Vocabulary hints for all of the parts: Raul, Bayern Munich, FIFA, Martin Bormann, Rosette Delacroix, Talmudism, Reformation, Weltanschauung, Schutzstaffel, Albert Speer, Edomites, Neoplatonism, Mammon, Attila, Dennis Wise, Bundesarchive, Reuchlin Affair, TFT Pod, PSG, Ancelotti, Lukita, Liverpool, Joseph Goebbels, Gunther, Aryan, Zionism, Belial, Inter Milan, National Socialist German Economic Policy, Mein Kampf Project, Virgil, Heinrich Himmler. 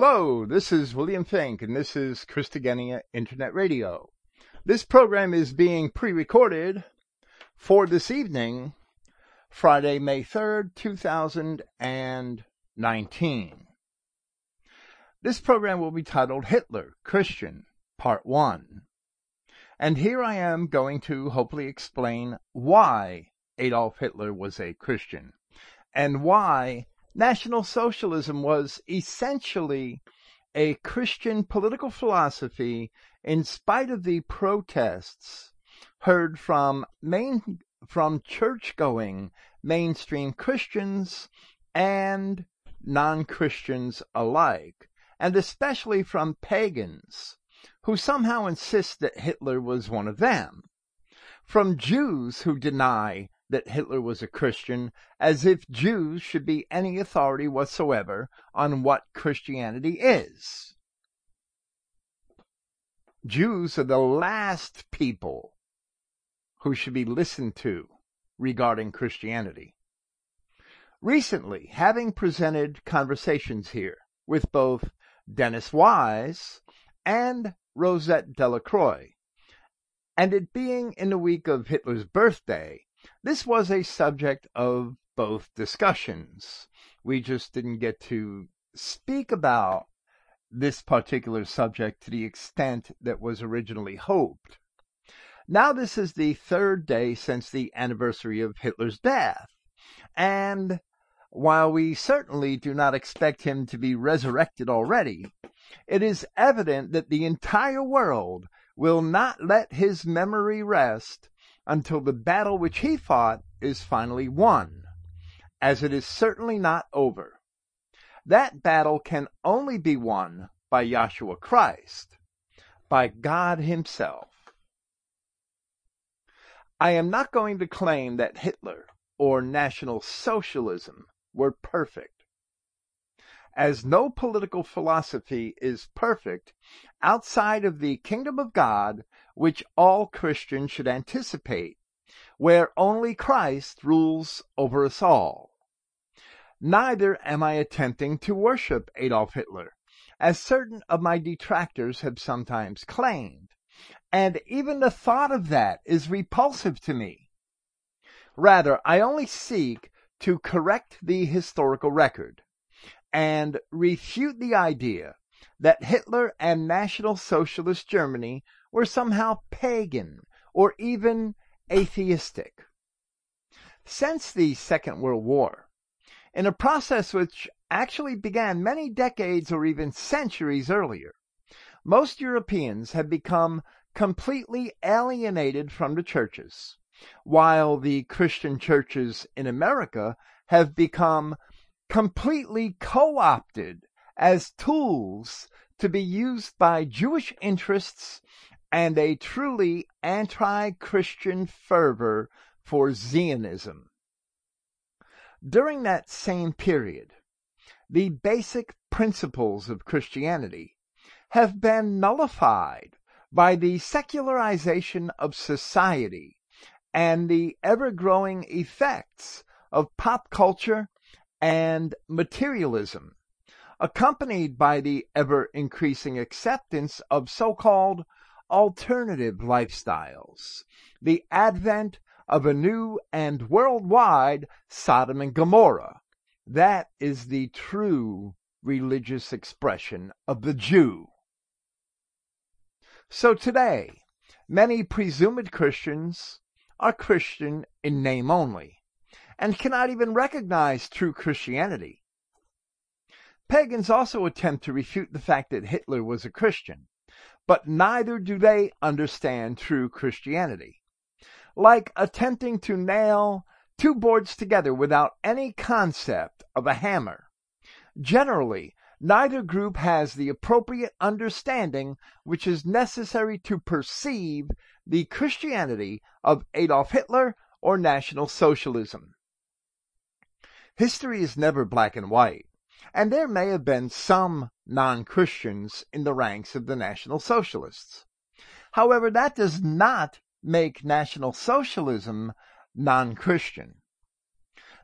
Hello, this is William Fink, and this is Christogenea Internet Radio. This program is being pre-recorded for this evening, Friday, May 3rd, 2019. This program will be titled Hitler, Christian, Part 1. And here I am going to hopefully explain why Adolf Hitler was a Christian, and why National Socialism was essentially a Christian political philosophy in spite of the protests heard from church-going mainstream Christians and non-Christians alike, and especially from pagans, who somehow insist that Hitler was one of them, from Jews who deny that Hitler was a Christian, as if Jews should be any authority whatsoever on what Christianity is. Jews are the last people who should be listened to regarding Christianity. Recently, having presented conversations here with both Dennis Wise and Rosette Delacroix, and it being in the week of Hitler's birthday, this was a subject of both discussions. We just didn't get to speak about this particular subject to the extent that was originally hoped. Now this is the third day since the anniversary of Hitler's death, and while we certainly do not expect him to be resurrected already, it is evident that the entire world will not let his memory rest until the battle which he fought is finally won, as it is certainly not over. That battle can only be won by Yahshua Christ, by God himself. I am not going to claim that Hitler or National Socialism were perfect, as no political philosophy is perfect outside of the kingdom of God, which all Christians should anticipate, where only Christ rules over us all. Neither am I attempting to worship Adolf Hitler, as certain of my detractors have sometimes claimed, and even the thought of that is repulsive to me. Rather, I only seek to correct the historical record and refute the idea that Hitler and National Socialist Germany were somehow pagan or even atheistic. Since the Second World War, in a process which actually began many decades or even centuries earlier, most Europeans have become completely alienated from the churches, while the Christian churches in America have become completely co-opted as tools to be used by Jewish interests and a truly anti-Christian fervor for Zionism. During that same period, the basic principles of Christianity have been nullified by the secularization of society and the ever-growing effects of pop culture and materialism, accompanied by the ever-increasing acceptance of so-called alternative lifestyles, the advent of a new and worldwide Sodom and Gomorrah. That is the true religious expression of the Jew. So today, many presumed Christians are Christian in name only, and cannot even recognize true Christianity. Pagans also attempt to refute the fact that Hitler was a Christian, but neither do they understand true Christianity. Like attempting to nail two boards together without any concept of a hammer. Generally, neither group has the appropriate understanding which is necessary to perceive the Christianity of Adolf Hitler or National Socialism. History is never black and white, and there may have been some non-Christians in the ranks of the National Socialists. However, that does not make National Socialism non-Christian.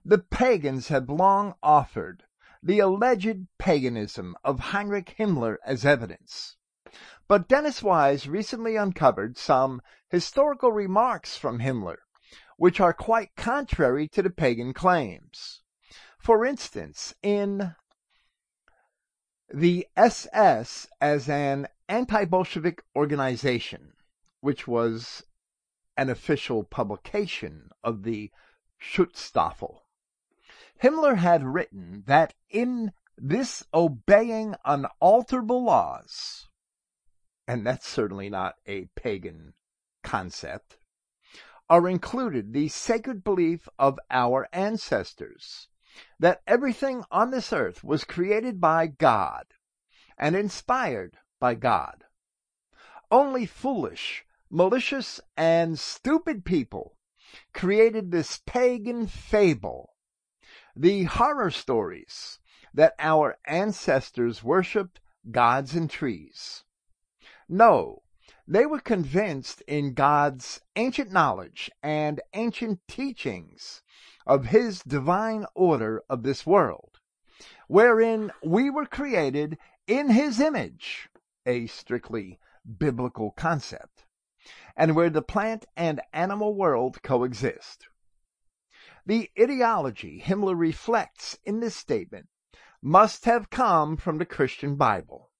The pagans have long offered the alleged paganism of Heinrich Himmler as evidence. But Dennis Wise recently uncovered some historical remarks from Himmler, which are quite contrary to the pagan claims. For instance, in The SS as an Anti-Bolshevik Organization, which was an official publication of the Schutzstaffel, Himmler had written that in this obeying unalterable laws, and that's certainly not a pagan concept, are included the sacred belief of our ancestors, that everything on this earth was created by God and inspired by God. Only foolish, malicious, and stupid people created this pagan fable. The horror stories that our ancestors worshipped gods and trees. No, they were convinced in God's ancient knowledge and ancient teachings of his divine order of this world, wherein we were created in his image, a strictly biblical concept, and where the plant and animal world coexist. The ideology Himmler reflects in this statement must have come from the Christian Bible.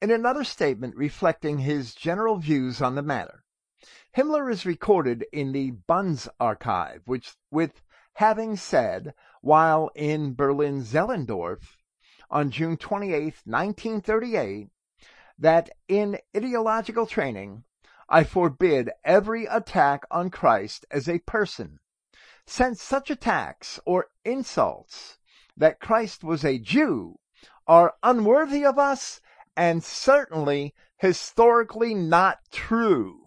In another statement reflecting his general views on the matter, Himmler is recorded in the Bundesarchive with having said, while in Berlin-Zellendorf on June 28, 1938, that in ideological training, I forbid every attack on Christ as a person, since such attacks or insults that Christ was a Jew are unworthy of us and certainly historically not true.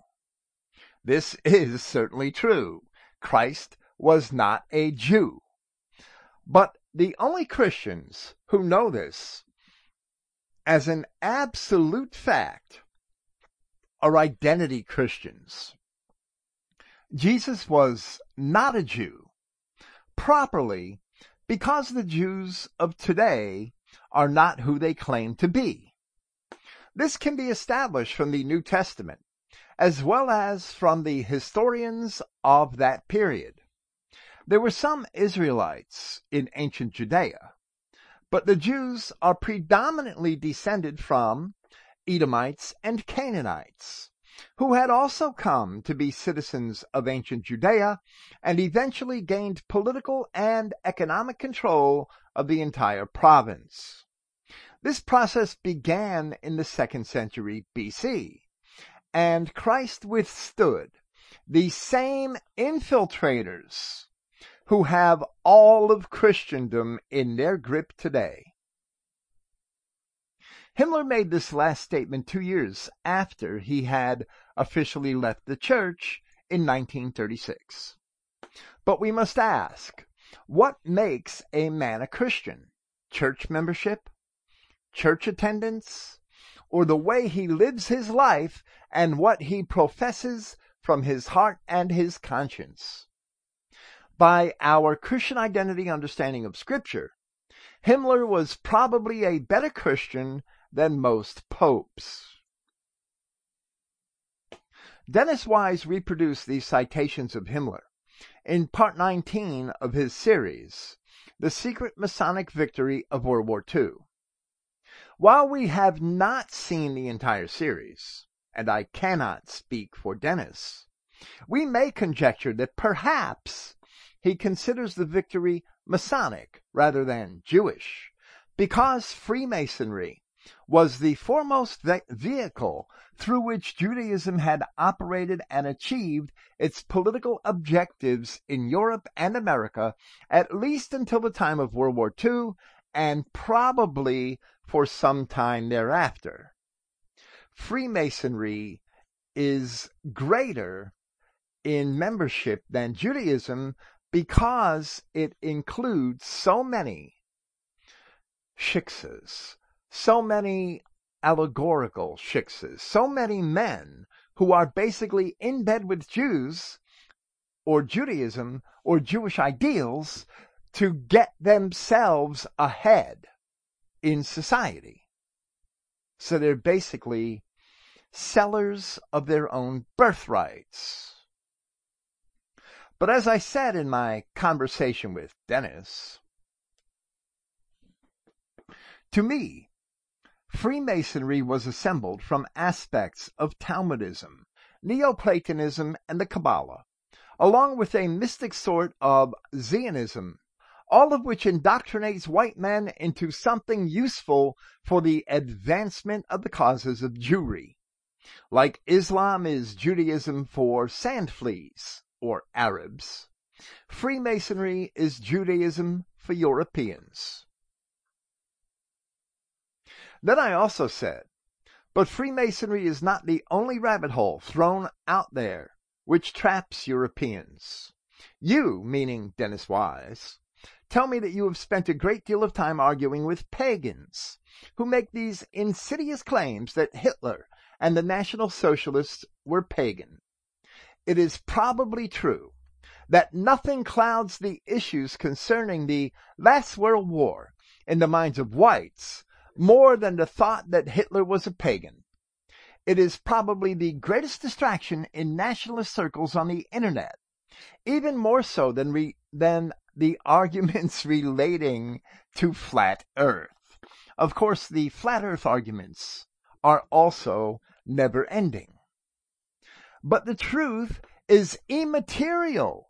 This is certainly true. Christ was not a Jew. But the only Christians who know this as an absolute fact are identity Christians. Jesus was not a Jew, properly, because the Jews of today are not who they claim to be. This can be established from the New Testament, as well as from the historians of that period. There were some Israelites in ancient Judea, but the Jews are predominantly descended from Edomites and Canaanites, who had also come to be citizens of ancient Judea and eventually gained political and economic control of the entire province. This process began in the 2nd century BC, and Christ withstood the same infiltrators who have all of Christendom in their grip today. Himmler made this last statement 2 years after he had officially left the church in 1936. But we must ask, what makes a man a Christian? Church membership? Church attendance? Or the way he lives his life and what he professes from his heart and his conscience? By our Christian identity understanding of Scripture, Himmler was probably a better Christian than most popes. Dennis Wise reproduced these citations of Himmler in Part 19 of his series, The Secret Masonic Victory of World War II. While we have not seen the entire series, and I cannot speak for Dennis, we may conjecture that perhaps he considers the victory Masonic rather than Jewish, because Freemasonry was the foremost vehicle through which Judaism had operated and achieved its political objectives in Europe and America, at least until the time of World War II, and probably for some time thereafter. Freemasonry is greater in membership than Judaism, because it includes so many shiksas, so many allegorical shiksas, so many men who are basically in bed with Jews or Judaism or Jewish ideals to get themselves ahead in society. So they're basically sellers of their own birthrights. But as I said in my conversation with Dennis, to me, Freemasonry was assembled from aspects of Talmudism, Neoplatonism, and the Kabbalah, along with a mystic sort of Zionism, all of which indoctrinates white men into something useful for the advancement of the causes of Jewry, like Islam is Judaism for sand fleas or Arabs. Freemasonry is Judaism for Europeans. Then I also said, but Freemasonry is not the only rabbit hole thrown out there which traps Europeans. You, meaning Dennis Wise, tell me that you have spent a great deal of time arguing with pagans who make these insidious claims that Hitler and the National Socialists were pagan. It is probably true that nothing clouds the issues concerning the last World War in the minds of whites more than the thought that Hitler was a pagan. It is probably the greatest distraction in nationalist circles on the internet, even more so than the arguments relating to flat earth. Of course, the flat earth arguments are also never-ending. But the truth is immaterial,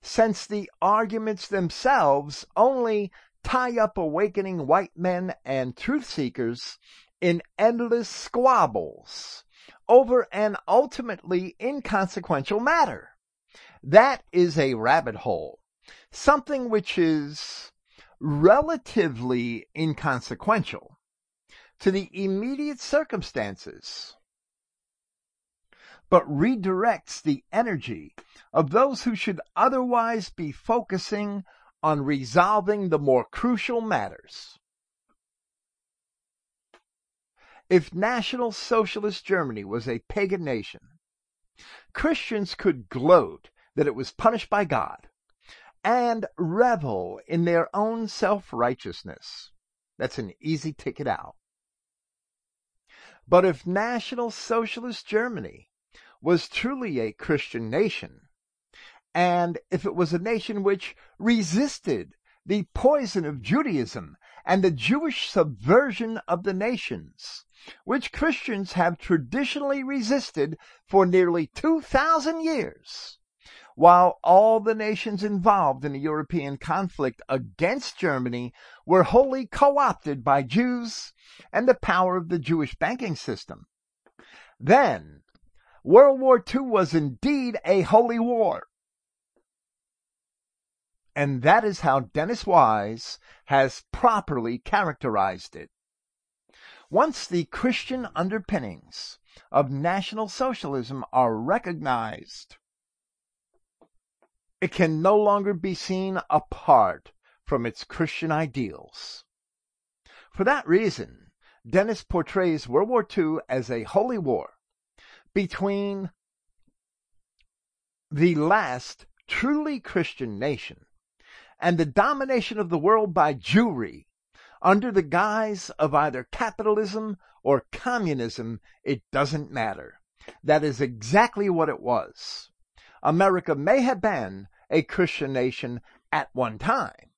since the arguments themselves only tie up awakening white men and truth-seekers in endless squabbles over an ultimately inconsequential matter. That is a rabbit hole, something which is relatively inconsequential to the immediate circumstances, but redirects the energy of those who should otherwise be focusing on resolving the more crucial matters. If National Socialist Germany was a pagan nation, Christians could gloat that it was punished by God and revel in their own self-righteousness. That's an easy ticket out. But if National Socialist Germany was truly a Christian nation, and if it was a nation which resisted the poison of Judaism and the Jewish subversion of the nations, which Christians have traditionally resisted for nearly 2,000 years, while all the nations involved in the European conflict against Germany were wholly co-opted by Jews and the power of the Jewish banking system, then World War II was indeed a holy war. And that is how Dennis Wise has properly characterized it. Once the Christian underpinnings of National Socialism are recognized, it can no longer be seen apart from its Christian ideals. For that reason, Dennis portrays World War II as a holy war between the last truly Christian nation and the domination of the world by Jewry under the guise of either capitalism or communism. It doesn't matter. That is exactly what it was. America may have been a Christian nation at one time,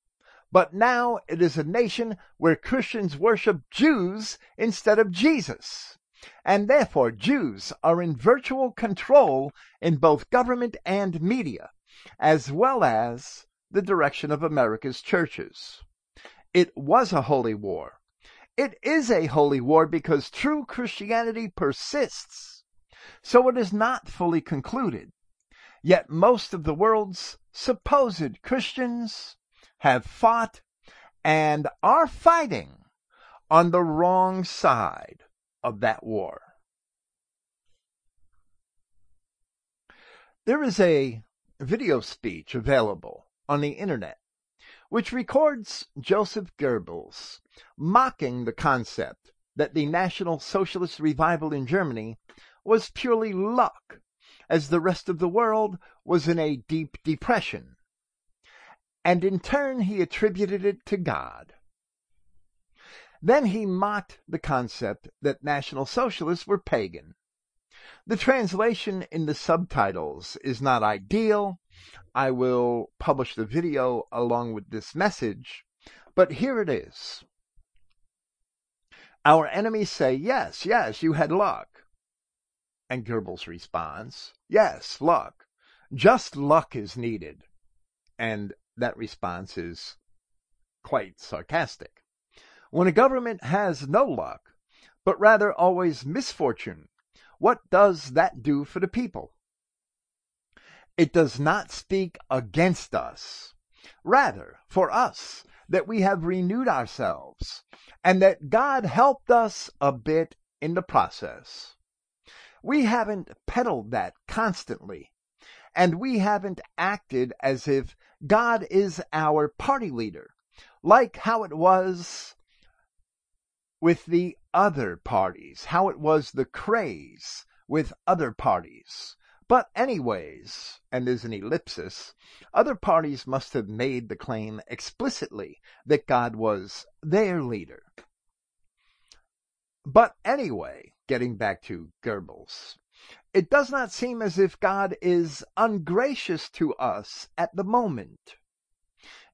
but now it is a nation where Christians worship Jews instead of Jesus, and therefore Jews are in virtual control in both government and media, as well as the direction of America's churches. It was a holy war. It is a holy war because true Christianity persists, so it is not fully concluded. Yet most of the world's supposed Christians have fought and are fighting on the wrong side of that war. There is a video speech available on the internet which records Joseph Goebbels mocking the concept that the National Socialist revival in Germany was purely luck, as the rest of the world was in a deep depression, and in turn he attributed it to God. Then he mocked the concept that National Socialists were pagan. The translation in the subtitles is not ideal. I will publish the video along with this message, but here it is. Our enemies say, yes, yes, you had luck. And Goebbels responds, yes, luck. Just luck is needed. And that response is quite sarcastic. When a government has no luck, but rather always misfortune, what does that do for the people? It does not speak against us. Rather, for us, that we have renewed ourselves, and that God helped us a bit in the process. We haven't peddled that constantly, and we haven't acted as if God is our party leader, like how it was with the other parties, how it was the craze with other parties. But anyways, and there's an ellipsis, other parties must have made the claim explicitly that God was their leader. But anyway, getting back to Goebbels, it does not seem as if God is ungracious to us at the moment.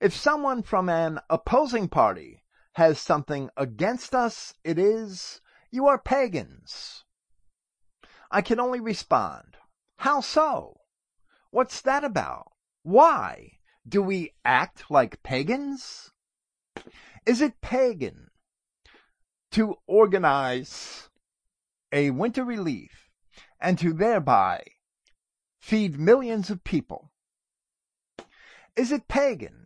If someone from an opposing party has something against us, it is, you are pagans. I can only respond, how so? What's that about? Why? Do we act like pagans? Is it pagan to organize a winter relief and to thereby feed millions of people? Is it pagan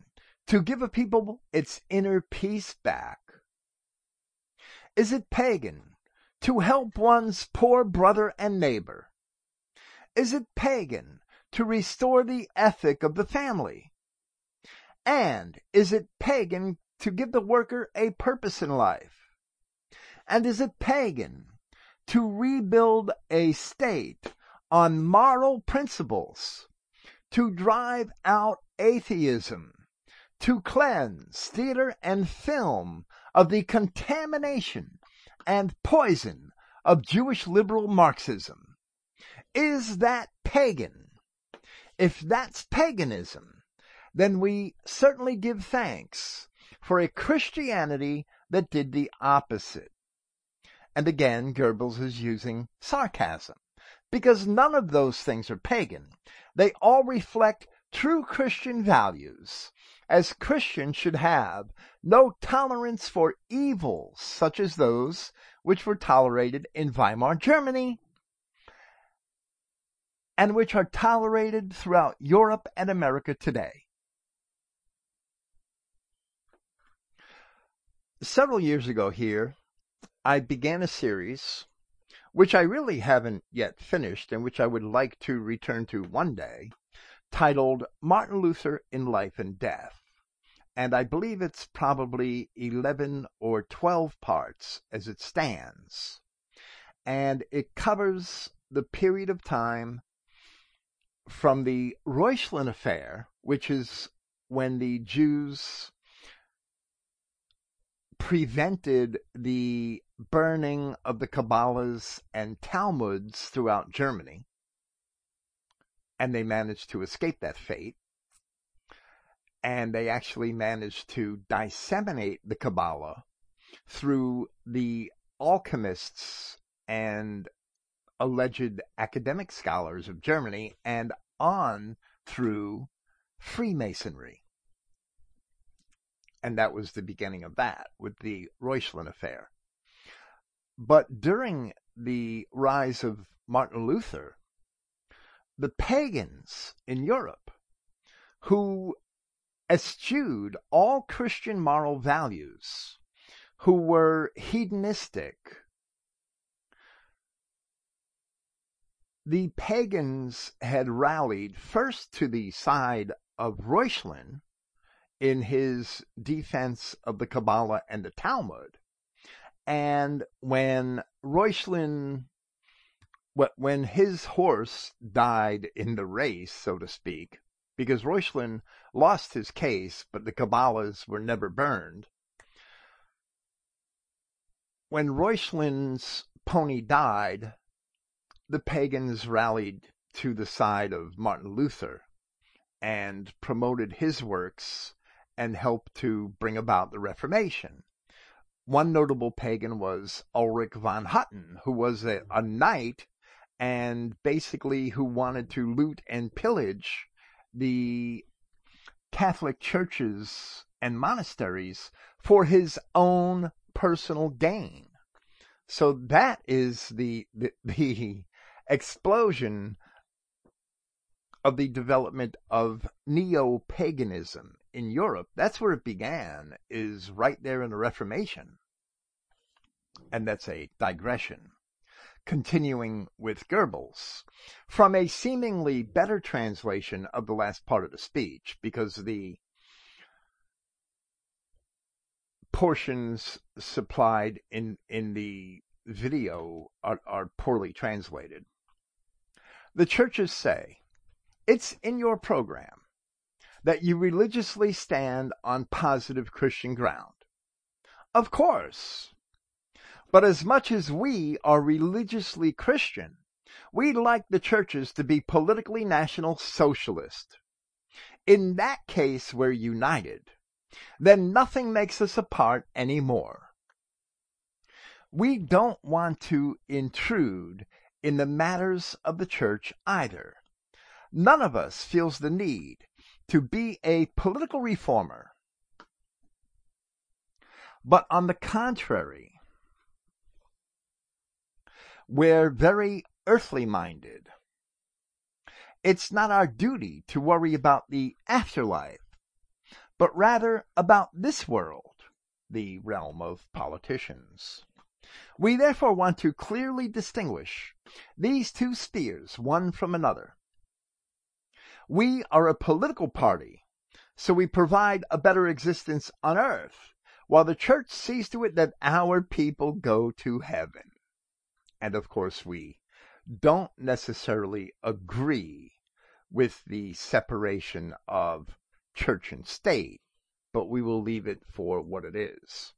to give a people its inner peace back? Is it pagan to help one's poor brother and neighbor? Is it pagan to restore the ethic of the family? And is it pagan to give the worker a purpose in life? And is it pagan to rebuild a state on moral principles, to drive out atheism, to cleanse theater and film of the contamination and poison of Jewish liberal Marxism? Is that pagan? If that's paganism, then we certainly give thanks for a Christianity that did the opposite. And again, Goebbels is using sarcasm, because none of those things are pagan. They all reflect true Christian values, as Christians should have no tolerance for evils such as those which were tolerated in Weimar Germany and which are tolerated throughout Europe and America today. Several years ago here, I began a series which I really haven't yet finished and which I would like to return to one day, titled Martin Luther in Life and Death, and I believe it's probably 11 or 12 parts as it stands, and it covers the period of time from the Reuchlin Affair, which is when the Jews prevented the burning of the Kabbalahs and Talmuds throughout Germany, and they managed to escape that fate. And they actually managed to disseminate the Kabbalah through the alchemists and alleged academic scholars of Germany and on through Freemasonry. And that was the beginning of that with the Reuchlin Affair. But during the rise of Martin Luther, the pagans in Europe, who eschewed all Christian moral values, who were hedonistic, the pagans had rallied first to the side of Reuchlin in his defense of the Kabbalah and the Talmud, and when Reuchlin, when his horse died in the race, so to speak, because Reuchlin lost his case, but the Kabbalahs were never burned. When Reuchlin's pony died, the pagans rallied to the side of Martin Luther and promoted his works and helped to bring about the Reformation. One notable pagan was Ulrich von Hutten, who was a knight and basically who wanted to loot and pillage the Catholic churches and monasteries for his own personal gain. So that is the explosion of the development of neo-paganism in Europe. That's where it began, is right there in the Reformation. And that's a digression. Continuing with Goebbels, from a seemingly better translation of the last part of the speech, because the portions supplied in the video are poorly translated. The churches say, it's in your program that you religiously stand on positive Christian ground. Of course. But as much as we are religiously Christian, we like the churches to be politically National Socialist. In that case, we're united. Then nothing makes us apart anymore. We don't want to intrude in the matters of the church either. None of us feels the need to be a political reformer. But on the contrary, we're very earthly minded. It's not our duty to worry about the afterlife, but rather about this world, the realm of politicians. We therefore want to clearly distinguish these two spheres one from another. We are a political party, so we provide a better existence on earth, while the church sees to it that our people go to heaven. And of course, we don't necessarily agree with the separation of church and state, but we will leave it for what it is.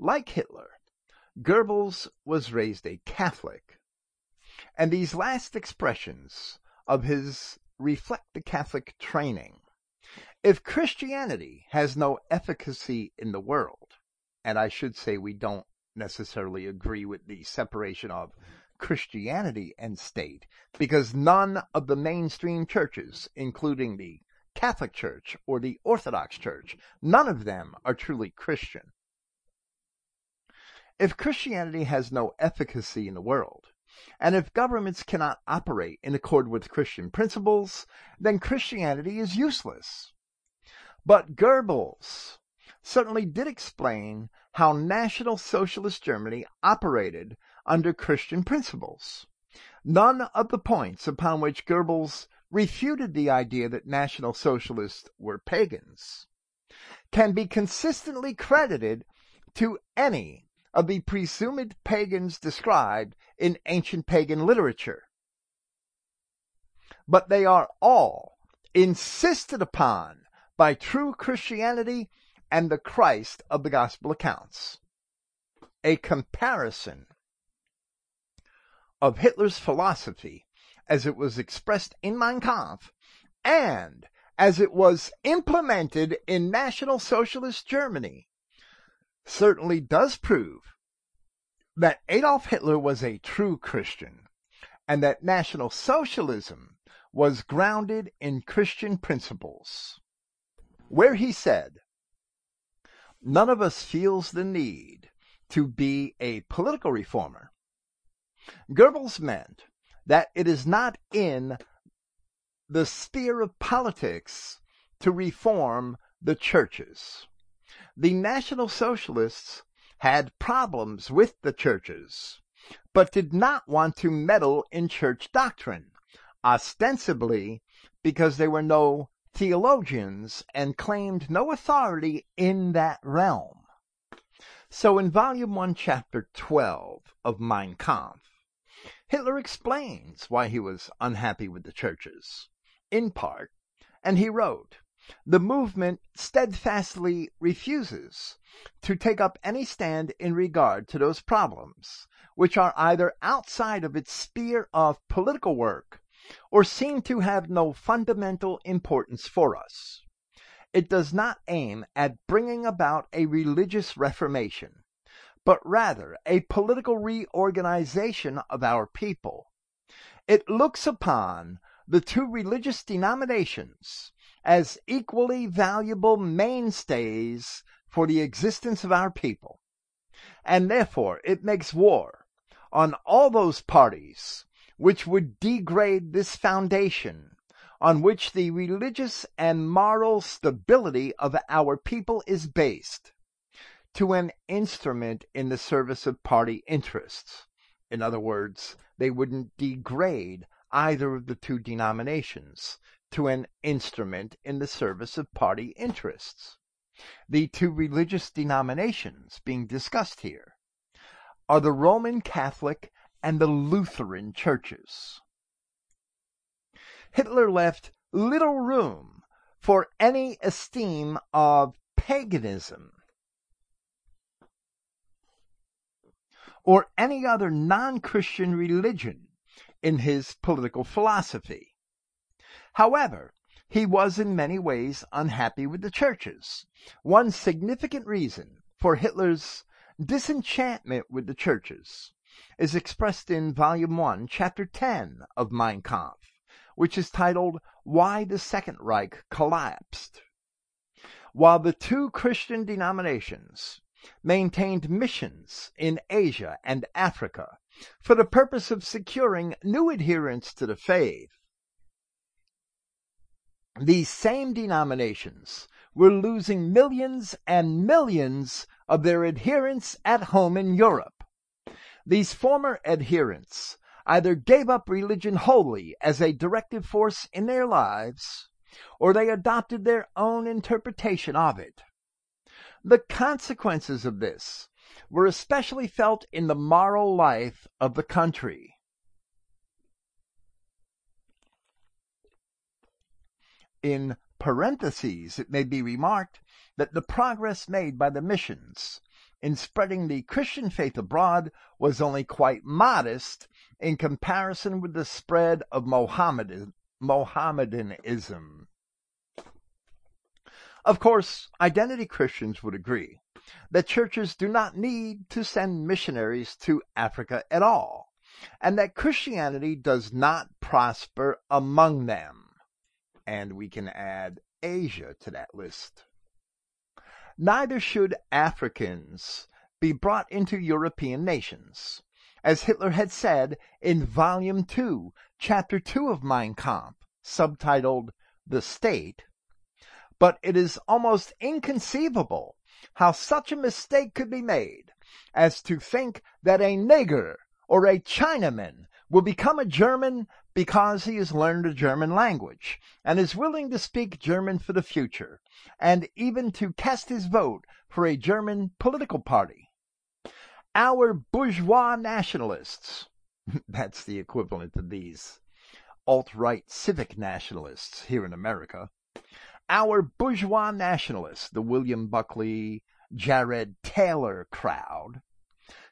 Like Hitler, Goebbels was raised a Catholic, and these last expressions of his reflect the Catholic training. If Christianity has no efficacy in the world, and I should say we don't necessarily agree with the separation of Christianity and state, because none of the mainstream churches, including the Catholic Church or the Orthodox Church, none of them are truly Christian. If Christianity has no efficacy in the world, and if governments cannot operate in accord with Christian principles, then Christianity is useless. But Goebbels certainly did explain how National Socialist Germany operated under Christian principles. None of the points upon which Goebbels refuted the idea that National Socialists were pagans can be consistently credited to any of the presumed pagans described in ancient pagan literature. But they are all insisted upon by true Christianity and the Christ of the Gospel accounts. A comparison of Hitler's philosophy as it was expressed in Mein Kampf and as it was implemented in National Socialist Germany certainly does prove that Adolf Hitler was a true Christian and that National Socialism was grounded in Christian principles, where he said, none of us feels the need to be a political reformer. Goebbels meant that it is not in the sphere of politics to reform the churches. The National Socialists had problems with the churches, but did not want to meddle in church doctrine, ostensibly because they were no theologians and claimed no authority in that realm. So in Volume 1, Chapter 12 of Mein Kampf, Hitler explains why he was unhappy with the churches, in part, and he wrote, "The movement steadfastly refuses to take up any stand in regard to those problems which are either outside of its sphere of political work or seem to have no fundamental importance for us. It does not aim at bringing about a religious reformation, but rather a political reorganization of our people. It looks upon the two religious denominations as equally valuable mainstays for the existence of our people, and therefore it makes war on all those parties which would degrade this foundation on which the religious and moral stability of our people is based, to an instrument in the service of party interests." In other words, they wouldn't degrade either of the two denominations to an instrument in the service of party interests. The two religious denominations being discussed here are the Roman Catholic and the Lutheran churches. Hitler left little room for any esteem of paganism or any other non-Christian religion in his political philosophy. However, he was in many ways unhappy with the churches. One significant reason for Hitler's disenchantment with the churches is expressed in Volume 1, Chapter 10 of Mein Kampf, which is titled "Why the Second Reich Collapsed." While the two Christian denominations maintained missions in Asia and Africa for the purpose of securing new adherents to the faith, these same denominations were losing millions and millions of their adherents at home in Europe. These former adherents either gave up religion wholly as a directive force in their lives, or they adopted their own interpretation of it. The consequences of this were especially felt in the moral life of the country. In parentheses, it may be remarked that the progress made by the missions in spreading the Christian faith abroad was only quite modest in comparison with the spread of Mohammedanism. Of course, Identity Christians would agree that churches do not need to send missionaries to Africa at all, and that Christianity does not prosper among them. And we can add Asia to that list. Neither should Africans be brought into European nations, as Hitler had said in Volume 2, Chapter 2 of Mein Kampf, subtitled "The State," but it is almost inconceivable how such a mistake could be made as to think that a nigger or a Chinaman will become a German because he has learned the German language and is willing to speak German for the future, and even to cast his vote for a German political party. Our bourgeois nationalists, that's the equivalent of these alt-right civic nationalists here in America, our bourgeois nationalists, the William Buckley, Jared Taylor crowd,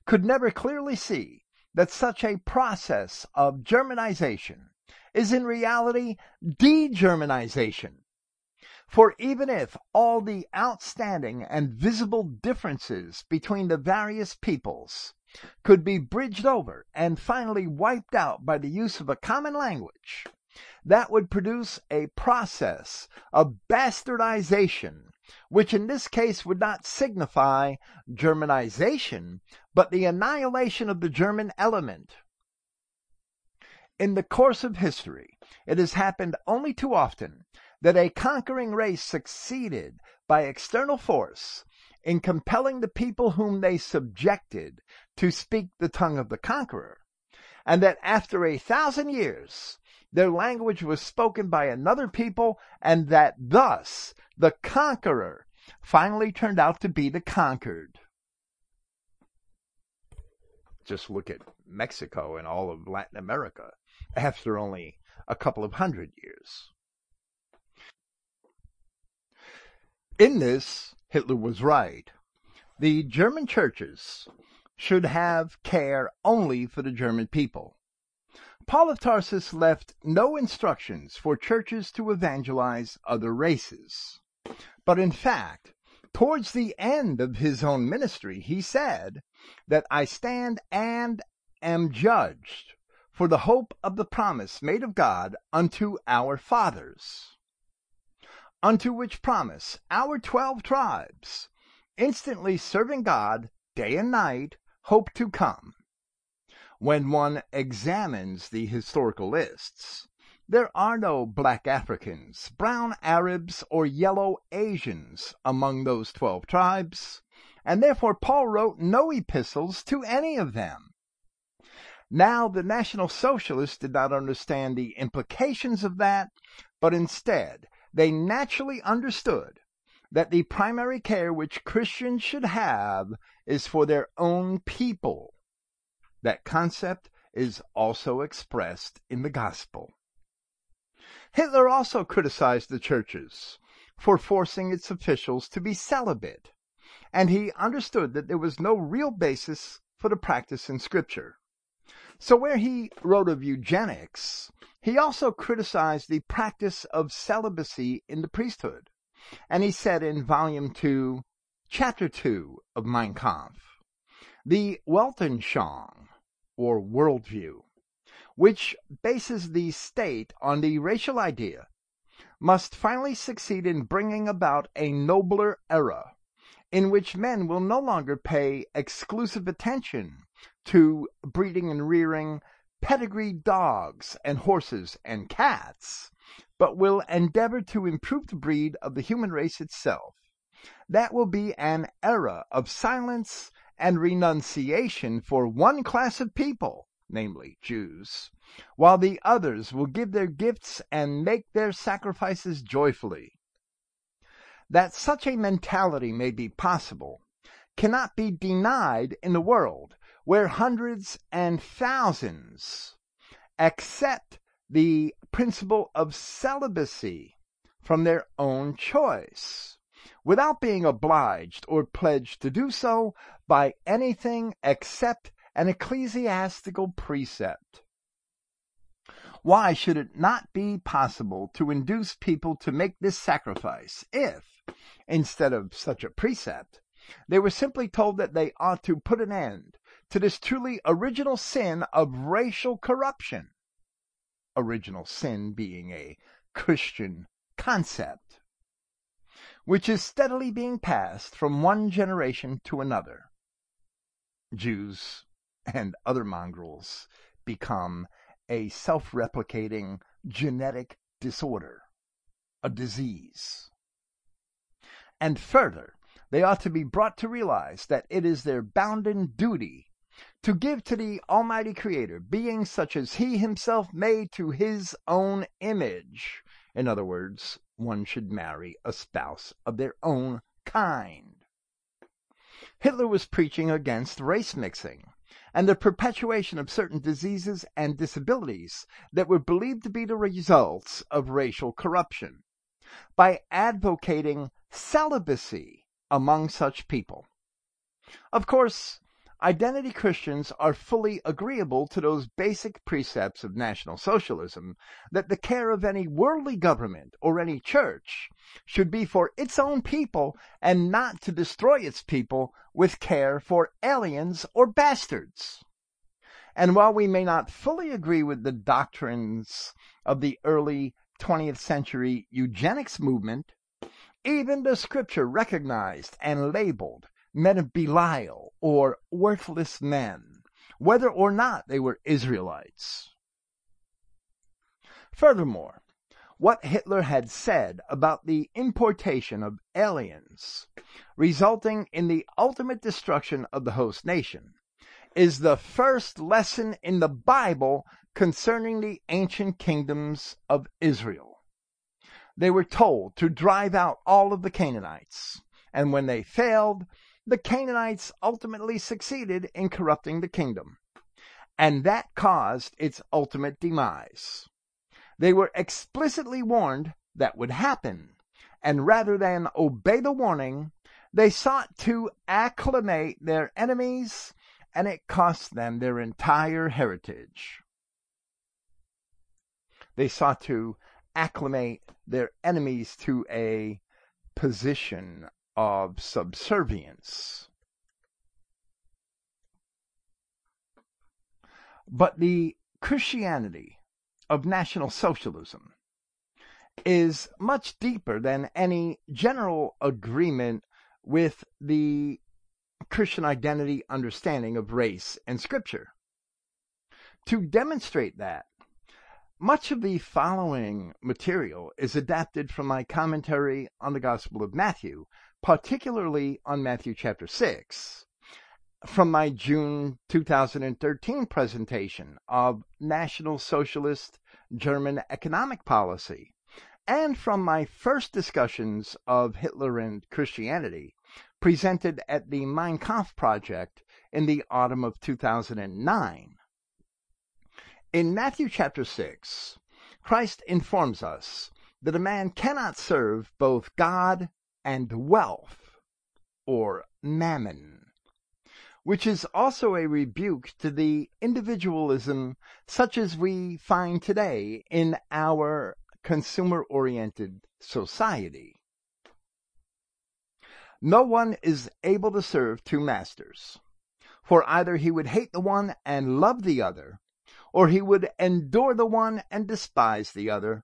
could never clearly see that such a process of Germanization is in reality de-Germanization. For even if all the outstanding and visible differences between the various peoples could be bridged over and finally wiped out by the use of a common language, that would produce a process of bastardization, which in this case would not signify Germanization, but the annihilation of the German element. In the course of history, it has happened only too often that a conquering race succeeded by external force in compelling the people whom they subjected to speak the tongue of the conqueror, and that after 1,000 years, their language was spoken by another people, and that thus the conqueror finally turned out to be the conquered. Just look at Mexico and all of Latin America after only a couple of hundred years. In this, Hitler was right. The German churches should have care only for the German people. Paul of Tarsus left no instructions for churches to evangelize other races. But in fact, towards the end of his own ministry, he said that I stand and am judged for the hope of the promise made of God unto our fathers, unto which promise our 12 tribes, instantly serving God day and night, hope to come. When one examines the historical lists, there are no black Africans, brown Arabs, or yellow Asians among those 12 tribes, and therefore Paul wrote no epistles to any of them. Now, the National Socialists did not understand the implications of that, but instead they naturally understood that the primary care which Christians should have is for their own people. That concept is also expressed in the gospel. Hitler also criticized the churches for forcing its officials to be celibate, and he understood that there was no real basis for the practice in Scripture. So where he wrote of eugenics, he also criticized the practice of celibacy in the priesthood, and he said in Volume 2, Chapter 2 of Mein Kampf, the Weltanschauung, or worldview, which bases the state on the racial idea, must finally succeed in bringing about a nobler era, in which men will no longer pay exclusive attention to breeding and rearing pedigree dogs and horses and cats, but will endeavor to improve the breed of the human race itself. That will be an era of silence and renunciation for one class of people, namely Jews, while the others will give their gifts and make their sacrifices joyfully. That such a mentality may be possible cannot be denied in the world, where hundreds and thousands accept the principle of celibacy from their own choice, without being obliged or pledged to do so by anything except an ecclesiastical precept. Why should it not be possible to induce people to make this sacrifice if, instead of such a precept, they were simply told that they ought to put an end to this truly original sin of racial corruption, original sin being a Christian concept, which is steadily being passed from one generation to another? Jews and other mongrels become a self-replicating genetic disorder, a disease. And further, they ought to be brought to realize that it is their bounden duty to give to the Almighty Creator beings such as He Himself made to His own image. In other words, one should marry a spouse of their own kind. Hitler was preaching against race mixing and the perpetuation of certain diseases and disabilities that were believed to be the results of racial corruption, by advocating celibacy among such people. Of course, Identity Christians are fully agreeable to those basic precepts of National Socialism that the care of any worldly government or any church should be for its own people and not to destroy its people with care for aliens or bastards. And while we may not fully agree with the doctrines of the early 20th century eugenics movement, even the Scripture recognized and labeled men of Belial, or worthless men, whether or not they were Israelites. Furthermore, what Hitler had said about the importation of aliens, resulting in the ultimate destruction of the host nation, is the first lesson in the Bible concerning the ancient kingdoms of Israel. They were told to drive out all of the Canaanites, and when they failed, the Canaanites ultimately succeeded in corrupting the kingdom, and that caused its ultimate demise. They were explicitly warned that would happen, and rather than obey the warning, they sought to acclimate their enemies, and it cost them their entire heritage. They sought to acclimate their enemies to a position of subservience. But the Christianity of National Socialism is much deeper than any general agreement with the Christian identity understanding of race and scripture. To demonstrate that, much of the following material is adapted from my commentary on the Gospel of Matthew, particularly on Matthew chapter 6, from my June 2013 presentation of National Socialist German Economic Policy, and from my first discussions of Hitler and Christianity, presented at the Mein Kampf project in the autumn of 2009. In Matthew chapter 6, Christ informs us that a man cannot serve both God and wealth, or mammon, which is also a rebuke to the individualism such as we find today in our consumer-oriented society. No one is able to serve two masters, for either he would hate the one and love the other, or he would endure the one and despise the other.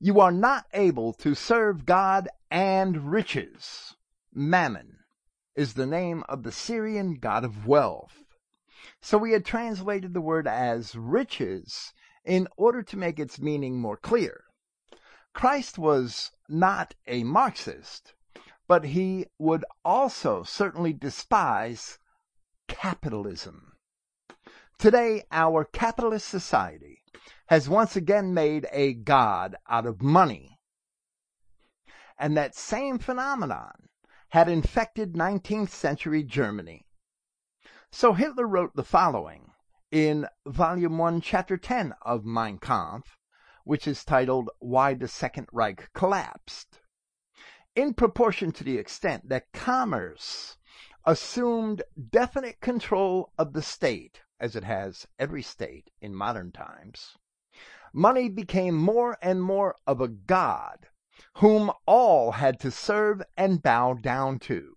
You are not able to serve God and riches. Mammon is the name of the Syrian god of wealth. So we had translated the word as riches in order to make its meaning more clear. Christ was not a Marxist, but he would also certainly despise capitalism. Today, our capitalist society has once again made a god out of money. And that same phenomenon had infected 19th century Germany. So Hitler wrote the following in Volume 1, Chapter 10 of Mein Kampf, which is titled Why the Second Reich Collapsed. In proportion to the extent that commerce assumed definite control of the state, as it has every state in modern times, money became more and more of a god whom all had to serve and bow down to,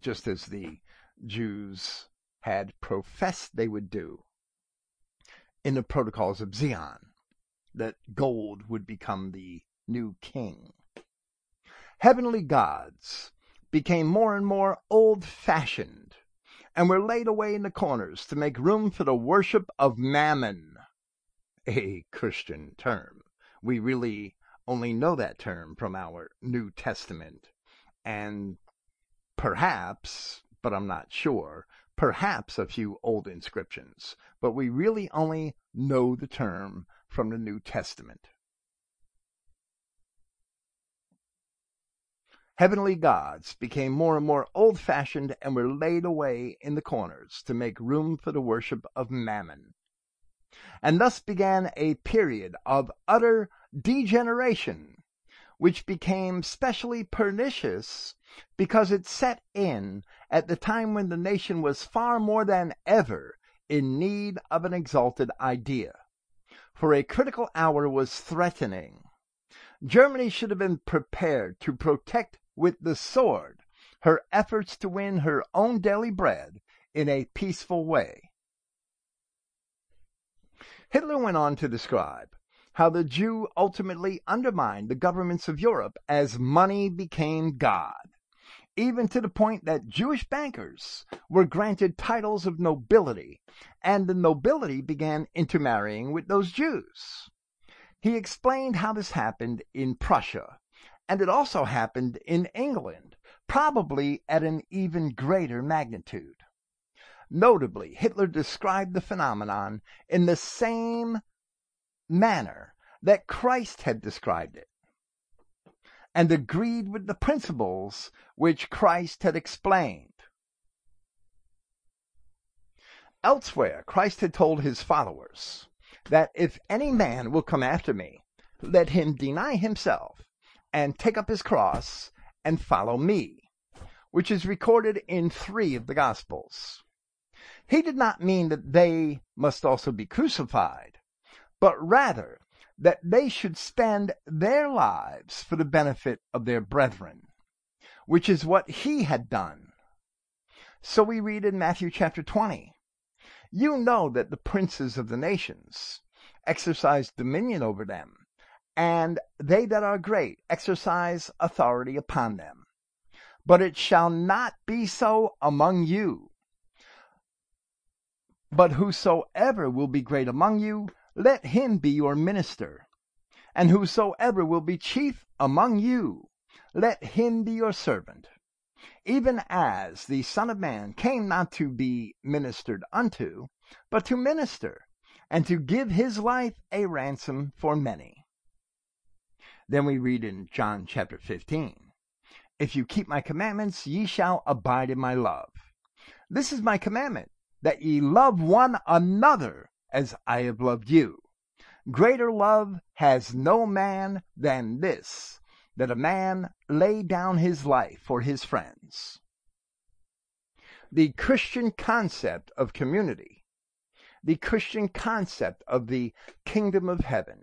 just as the Jews had professed they would do in the protocols of Zion, that gold would become the new king. Heavenly gods became more and more old-fashioned, and were laid away in the corners to make room for the worship of mammon, a Christian term. We really only know that term from our New Testament, and perhaps, but I'm not sure, perhaps a few old inscriptions, but we really only know the term from the New Testament. Heavenly gods became more and more old-fashioned and were laid away in the corners to make room for the worship of mammon. And thus began a period of utter degeneration, which became specially pernicious because it set in at the time when the nation was far more than ever in need of an exalted idea, for a critical hour was threatening. Germany should have been prepared to protect with the sword her efforts to win her own daily bread in a peaceful way. Hitler went on to describe how the Jew ultimately undermined the governments of Europe as money became God, even to the point that Jewish bankers were granted titles of nobility, and the nobility began intermarrying with those Jews. He explained how this happened in Prussia, and it also happened in England, probably at an even greater magnitude. Notably, Hitler described the phenomenon in the same manner that Christ had described it, and agreed with the principles which Christ had explained. Elsewhere, Christ had told his followers that if any man will come after me, let him deny himself and take up his cross and follow me, which is recorded in 3 of the Gospels. He did not mean that they must also be crucified, but rather that they should spend their lives for the benefit of their brethren, which is what he had done. So we read in Matthew chapter 20, "You know that the princes of the nations exercise dominion over them, and they that are great exercise authority upon them. But it shall not be so among you. But whosoever will be great among you, let him be your minister. And whosoever will be chief among you, let him be your servant. Even as the Son of Man came not to be ministered unto, but to minister, and to give his life a ransom for many." Then we read in John chapter 15, "If you keep my commandments, ye shall abide in my love. This is my commandment, that ye love one another as I have loved you. Greater love has no man than this, that a man lay down his life for his friends." The Christian concept of community, the Christian concept of the kingdom of heaven,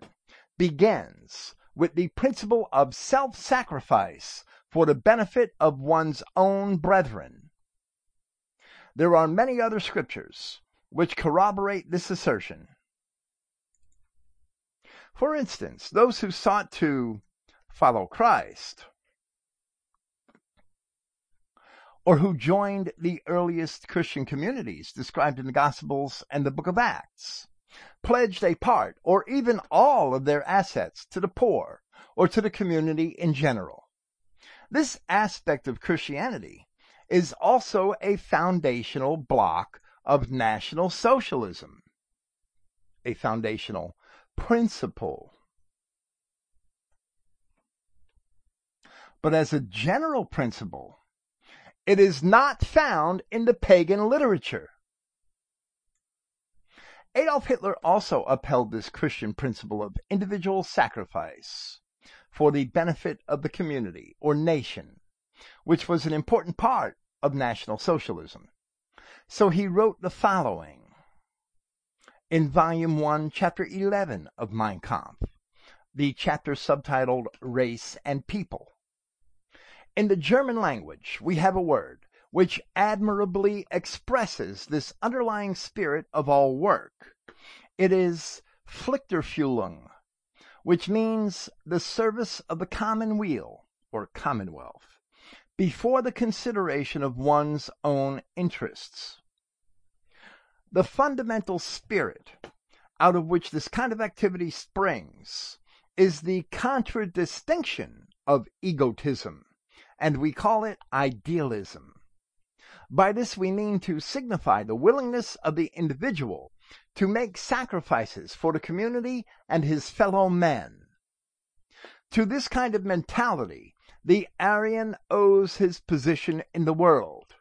begins with the principle of self-sacrifice for the benefit of one's own brethren. There are many other scriptures which corroborate this assertion. For instance, those who sought to follow Christ, or who joined the earliest Christian communities described in the Gospels and the Book of Acts, pledged a part or even all of their assets to the poor or to the community in general. This aspect of Christianity is also a foundational block of National Socialism, a foundational principle. But as a general principle, it is not found in the pagan literature. Adolf Hitler also upheld this Christian principle of individual sacrifice for the benefit of the community or nation, which was an important part of National Socialism. So he wrote the following in Volume 1, Chapter 11 of Mein Kampf, the chapter subtitled Race and People. "In the German language, we have a word which admirably expresses this underlying spirit of all work. It is Pflichterfüllung, which means the service of the common weal, or commonwealth, before the consideration of one's own interests. The fundamental spirit out of which this kind of activity springs is the contradistinction of egotism, and we call it idealism. By this we mean to signify the willingness of the individual to make sacrifices for the community and his fellow men. To this kind of mentality the Aryan owes his position in the world,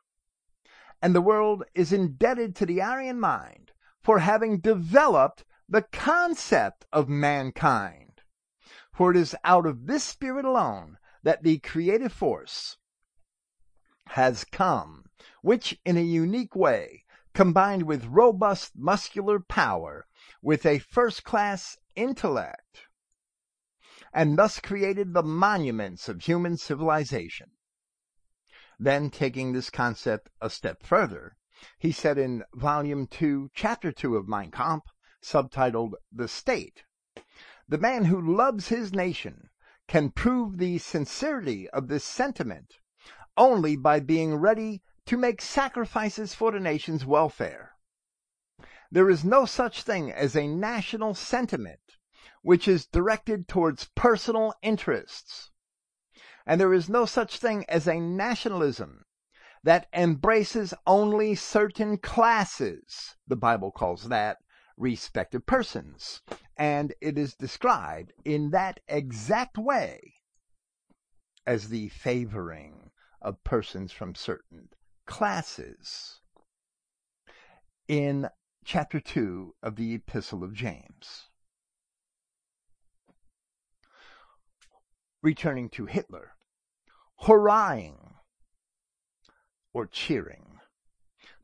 and the world is indebted to the Aryan mind for having developed the concept of mankind, for it is out of this spirit alone that the creative force has come, which in a unique way, combined with robust muscular power, with a first-class intellect, and thus created the monuments of human civilization." Then, taking this concept a step further, he said in Volume 2, Chapter 2 of Mein Kampf, subtitled The State, "The man who loves his nation can prove the sincerity of this sentiment only by being ready to make sacrifices for the nation's welfare. There is no such thing as a national sentiment which is directed towards personal interests, and there is no such thing as a nationalism that embraces only certain classes. The Bible calls that respected persons, and it is described in that exact way as the favoring of persons from certain classes in chapter 2 of the Epistle of James." returning to Hitler, hurrahing or cheering,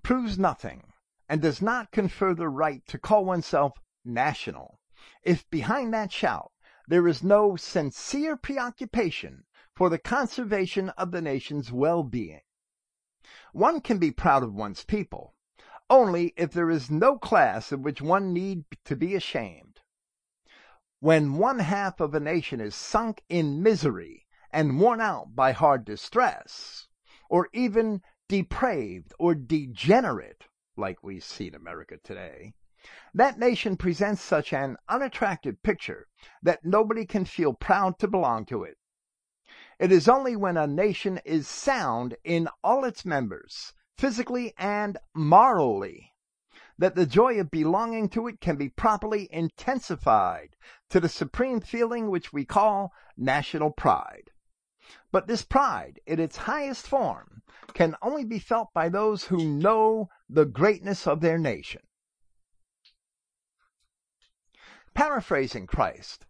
proves nothing and does not confer the right to call oneself national if behind that shout there is no sincere preoccupation for the conservation of the nation's well-being. One can be proud of one's people only if there is no class of which one need to be ashamed. When one half of a nation is sunk in misery and worn out by hard distress, or even depraved or degenerate, like we see in America today, that nation presents such an unattractive picture that nobody can feel proud to belong to it. It is only when a nation is sound in all its members, physically and morally, that the joy of belonging to it can be properly intensified to the supreme feeling which we call national pride. But this pride, in its highest form, can only be felt by those who know the greatness of their nation. Paraphrasing Christ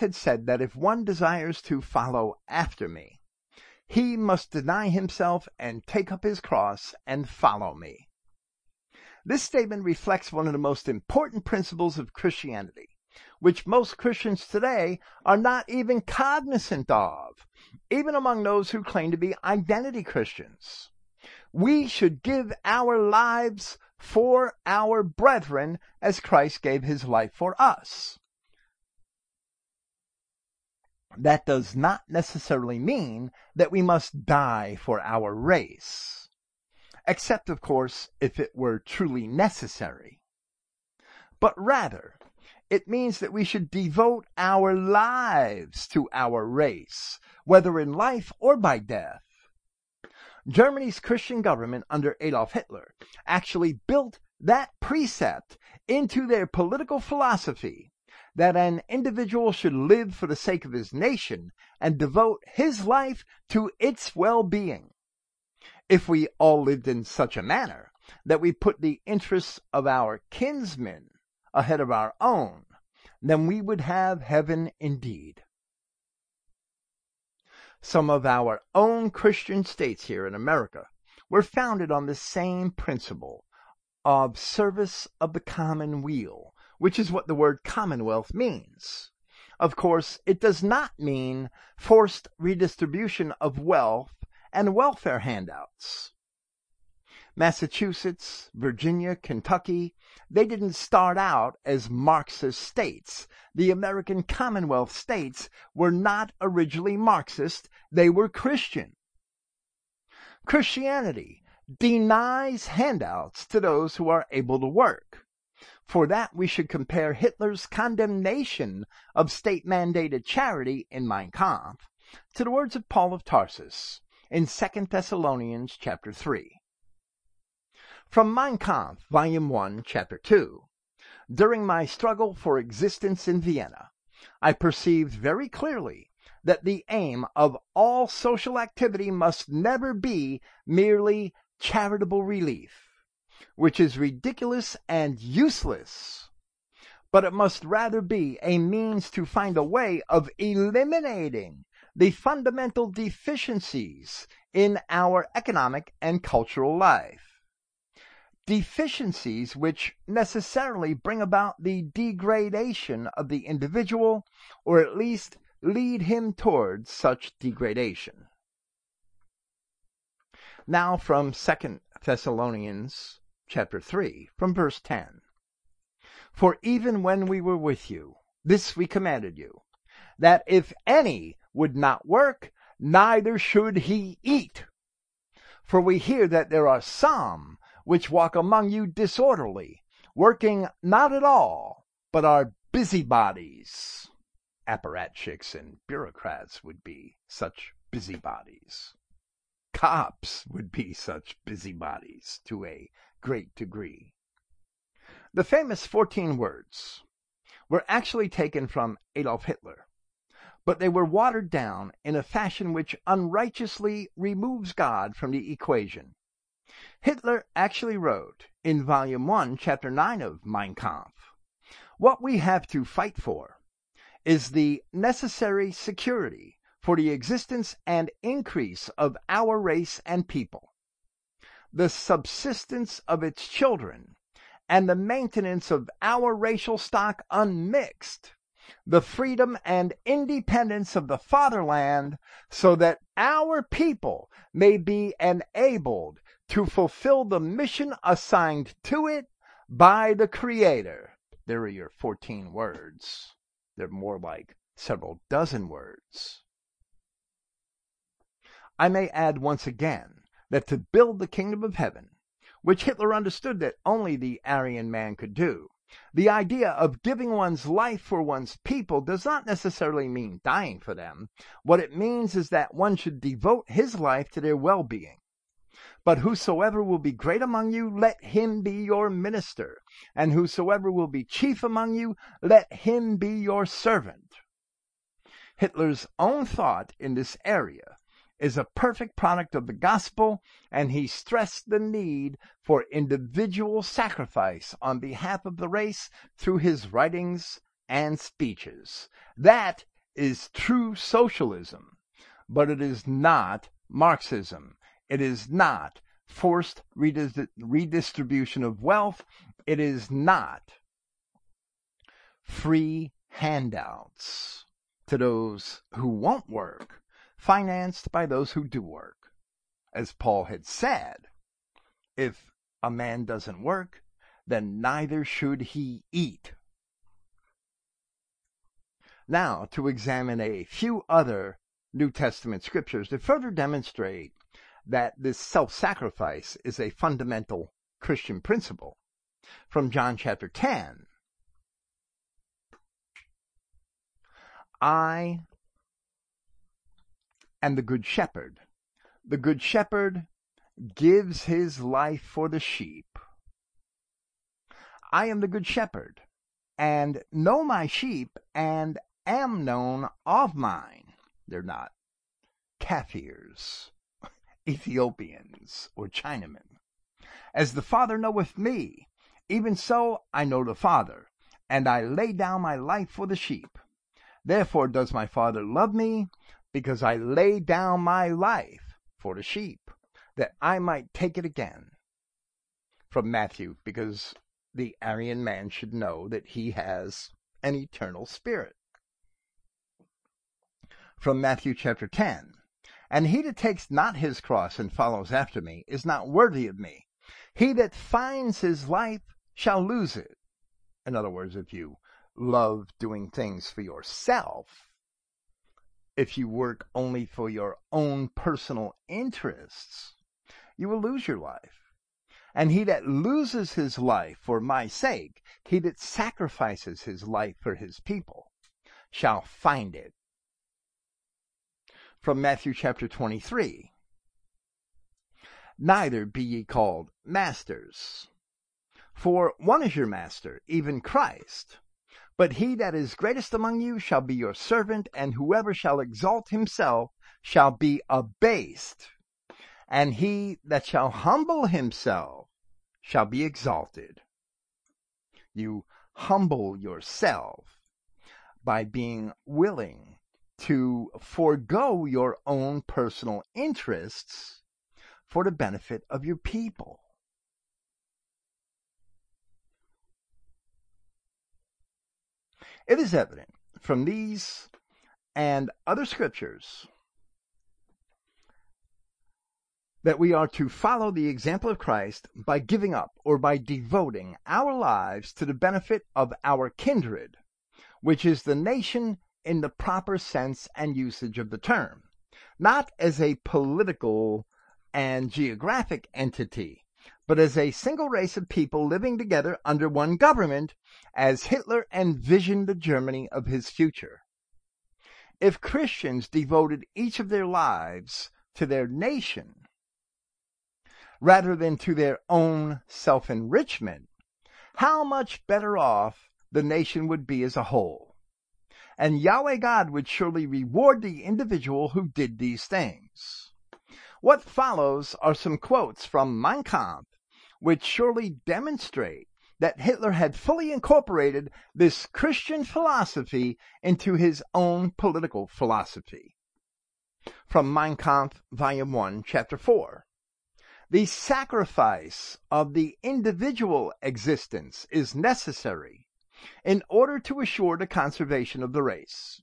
had said that if one desires to follow after me, he must deny himself and take up his cross and follow me. This statement reflects one of the most important principles of Christianity, which most Christians today are not even cognizant of, even among those who claim to be identity Christians. We should give our lives for our brethren as Christ gave his life for us. That does not necessarily mean that we must die for our race, except, of course, if it were truly necessary. But rather, it means that we should devote our lives to our race, whether in life or by death. Germany's Christian government under Adolf Hitler actually built that precept into their political philosophy, that an individual should live for the sake of his nation and devote his life to its well-being. If we all lived in such a manner that we put the interests of our kinsmen ahead of our own, then we would have heaven indeed. Some of our own Christian states here in America were founded on the same principle of service of the common weal, which is what the word commonwealth means. Of course, it does not mean forced redistribution of wealth and welfare handouts. Massachusetts, Virginia, Kentucky, they didn't start out as Marxist states. The American Commonwealth states were not originally Marxist, they were Christian. Christianity denies handouts to those who are able to work. For that, we should compare Hitler's condemnation of state-mandated charity in Mein Kampf to the words of Paul of Tarsus in 2 Thessalonians chapter 3. From Mein Kampf, volume 1, chapter 2. During my struggle for existence in Vienna, I perceived very clearly that the aim of all social activity must never be merely charitable relief, which is ridiculous and useless, but it must rather be a means to find a way of eliminating the fundamental deficiencies in our economic and cultural life, deficiencies which necessarily bring about the degradation of the individual, or at least lead him towards such degradation. Now from 2 Thessalonians chapter 3, from verse 10. For even when we were with you, this we commanded you, that if any would not work, neither should he eat. For we hear that there are some which walk among you disorderly, working not at all, but are busybodies. Apparatchiks and bureaucrats would be such busybodies. Cops would be such busybodies to a great degree. The famous 14 words were actually taken from Adolf Hitler, but they were watered down in a fashion which unrighteously removes God from the equation. Hitler actually wrote in volume 1, chapter 9 of Mein Kampf, "What we have to fight for is the necessary security for the existence and increase of our race and people, the subsistence of its children, and the maintenance of our racial stock unmixed, the freedom and independence of the fatherland, so that our people may be enabled to fulfill the mission assigned to it by the Creator. There are your 14 words. They're more like several dozen words. I may add once again that to build the kingdom of heaven, which Hitler understood that only the Aryan man could do, the idea of giving one's life for one's people does not necessarily mean dying for them. What it means is that one should devote his life to their well-being. But whosoever will be great among you, let him be your minister, and whosoever will be chief among you, let him be your servant. Hitler's own thought in this area is a perfect product of the gospel, and he stressed the need for individual sacrifice on behalf of the race through his writings and speeches. That is true socialism, but it is not Marxism. It is not forced redistribution of wealth. It is not free handouts to those who won't work, financed by those who do work. As Paul had said, if a man doesn't work, then neither should he eat. Now, to examine a few other New Testament scriptures to further demonstrate that this self-sacrifice is a fundamental Christian principle. From John chapter 10, I and the Good Shepherd. The Good Shepherd gives his life for the sheep. I am the Good Shepherd, and know my sheep, and am known of mine. They're not Kaffirs, Ethiopians, or Chinamen. As the Father knoweth me, even so I know the Father, and I lay down my life for the sheep. Therefore does my Father love me, because I lay down my life for the sheep, that I might take it again. From Matthew, because the Aryan man should know that he has an eternal spirit. From Matthew chapter 10, and he that takes not his cross and follows after me is not worthy of me. He that finds his life shall lose it. In other words, if you love doing things for yourself, if you work only for your own personal interests, you will lose your life. And he that loses his life for my sake, he that sacrifices his life for his people, shall find it. From Matthew chapter 23, neither be ye called masters, for one is your master, even Christ. But he that is greatest among you shall be your servant, and whoever shall exalt himself shall be abased, and he that shall humble himself shall be exalted. You humble yourself by being willing to forego your own personal interests for the benefit of your people. It is evident from these and other scriptures that we are to follow the example of Christ by giving up or by devoting our lives to the benefit of our kindred, which is the nation in the proper sense and usage of the term, not as a political and geographic entity, but as a single race of people living together under one government, as Hitler envisioned the Germany of his future. If Christians devoted each of their lives to their nation, rather than to their own self-enrichment, how much better off the nation would be as a whole. And Yahweh God would surely reward the individual who did these things. What follows are some quotes from Mein Kampf, which surely demonstrate that Hitler had fully incorporated this Christian philosophy into his own political philosophy. From Mein Kampf, Volume 1, Chapter 4. The sacrifice of the individual existence is necessary in order to assure the conservation of the race.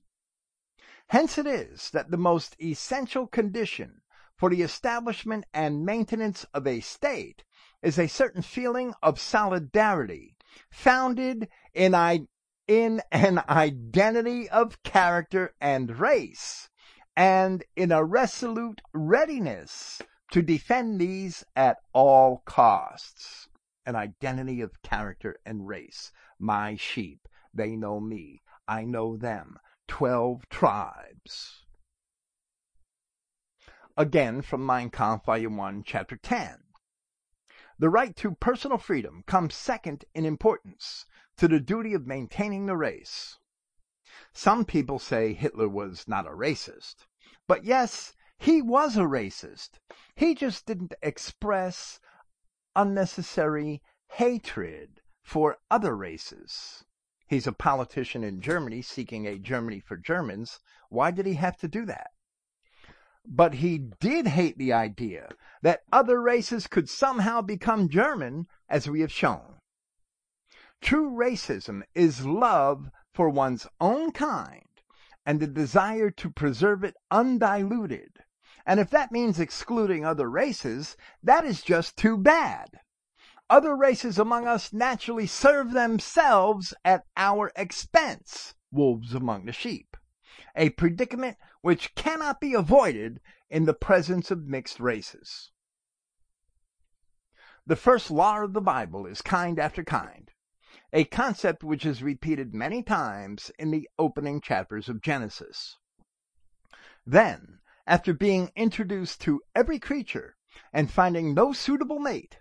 Hence it is that the most essential condition for the establishment and maintenance of a state is a certain feeling of solidarity founded in an identity of character and race, and in a resolute readiness to defend these at all costs. An identity of character and race. My sheep, they know me, I know them. 12 tribes. Again from Mein Kampf, Volume 1, Chapter 10. The right to personal freedom comes second in importance to the duty of maintaining the race. Some people say Hitler was not a racist, but yes, he was a racist. He just didn't express unnecessary hatred for other races. He's a politician in Germany seeking a Germany for Germans. Why did he have to do that? But he did hate the idea that other races could somehow become German, as we have shown. True racism is love for one's own kind and the desire to preserve it undiluted. And if that means excluding other races, that is just too bad. Other races among us naturally serve themselves at our expense, wolves among the sheep, a predicament which cannot be avoided in the presence of mixed races. The first law of the Bible is kind after kind, a concept which is repeated many times in the opening chapters of Genesis. Then, after being introduced to every creature and finding no suitable mate,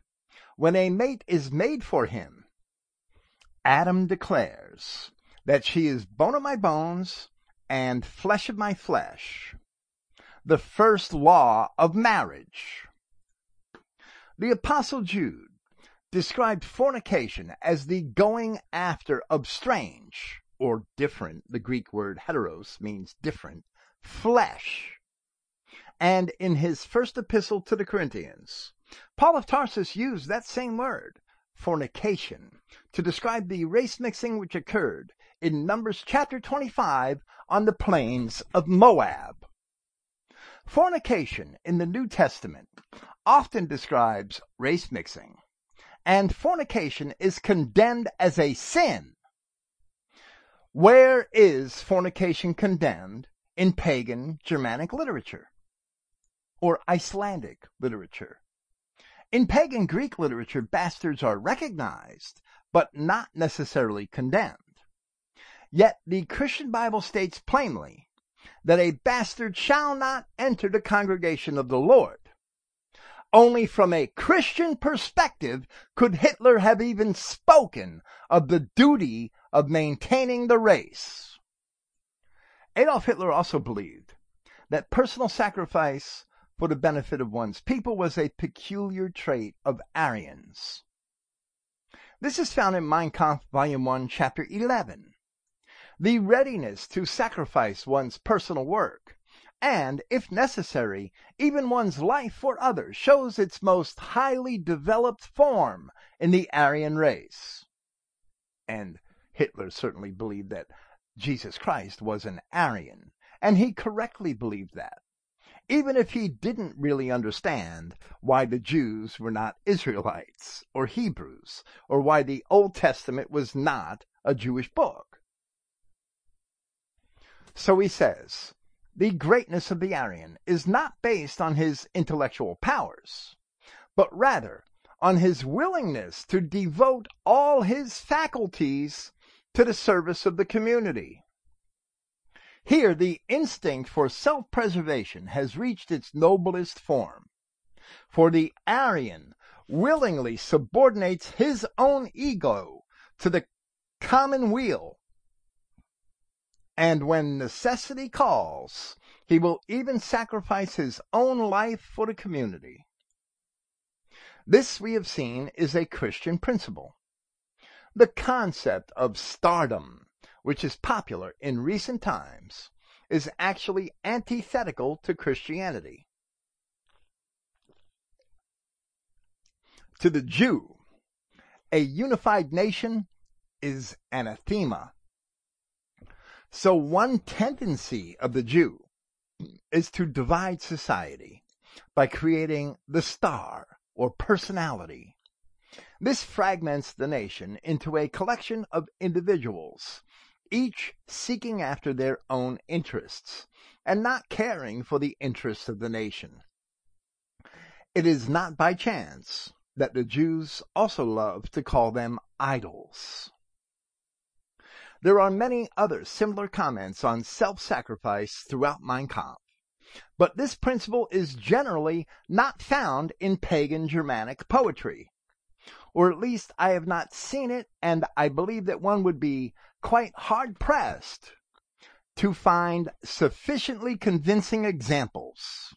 when a mate is made for him, Adam declares that she is bone of my bones and flesh of my flesh, the first law of marriage. The Apostle Jude described fornication as the going after of strange or different, the Greek word heteros means different, flesh. And in his first epistle to the Corinthians, Paul of Tarsus used that same word, fornication, to describe the race mixing which occurred in Numbers chapter 25 on the plains of Moab. Fornication in the New Testament often describes race mixing, and fornication is condemned as a sin. Where is fornication condemned in pagan Germanic literature or Icelandic literature? In pagan Greek literature, bastards are recognized, but not necessarily condemned. Yet the Christian Bible states plainly that a bastard shall not enter the congregation of the Lord. Only from a Christian perspective could Hitler have even spoken of the duty of maintaining the race. Adolf Hitler also believed that personal sacrifice for the benefit of one's people was a peculiar trait of Aryans. This is found in Mein Kampf, Volume 1, Chapter 11. The readiness to sacrifice one's personal work, and, if necessary, even one's life for others, shows its most highly developed form in the Aryan race. And Hitler certainly believed that Jesus Christ was an Aryan, and he correctly believed that, even if he didn't really understand why the Jews were not Israelites or Hebrews, or why the Old Testament was not a Jewish book. So he says, the greatness of the Aryan is not based on his intellectual powers, but rather on his willingness to devote all his faculties to the service of the community. Here, the instinct for self-preservation has reached its noblest form, for the Aryan willingly subordinates his own ego to the common weal, and when necessity calls, he will even sacrifice his own life for the community. This, we have seen, is a Christian principle. the concept of stardom, which is popular in recent times, is actually antithetical to Christianity. To the Jew, a unified nation is anathema. So one tendency of the Jew is to divide society by creating the star or personality. This fragments the nation into a collection of individuals, each seeking after their own interests and not caring for the interests of the nation. It is not by chance that the Jews also love to call them idols. There are many other similar comments on self-sacrifice throughout Mein Kampf, but this principle is generally not found in pagan Germanic poetry, or at least I have not seen it, and I believe that one would be quite hard-pressed to find sufficiently convincing examples.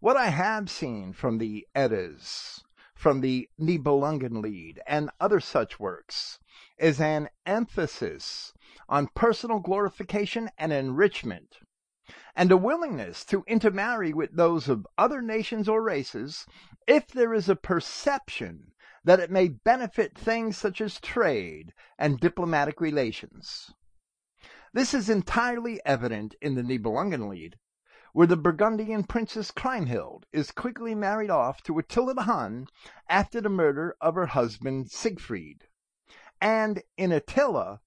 What I have seen from the Eddas, from the Nibelungenlied, and other such works is an emphasis on personal glorification and enrichment, and a willingness to intermarry with those of other nations or races if there is a perception that it may benefit things such as trade and diplomatic relations. This is entirely evident in the Nibelungenlied, where the Burgundian princess Kriemhild is quickly married off to Attila the Hun after the murder of her husband Siegfried. And in Attila,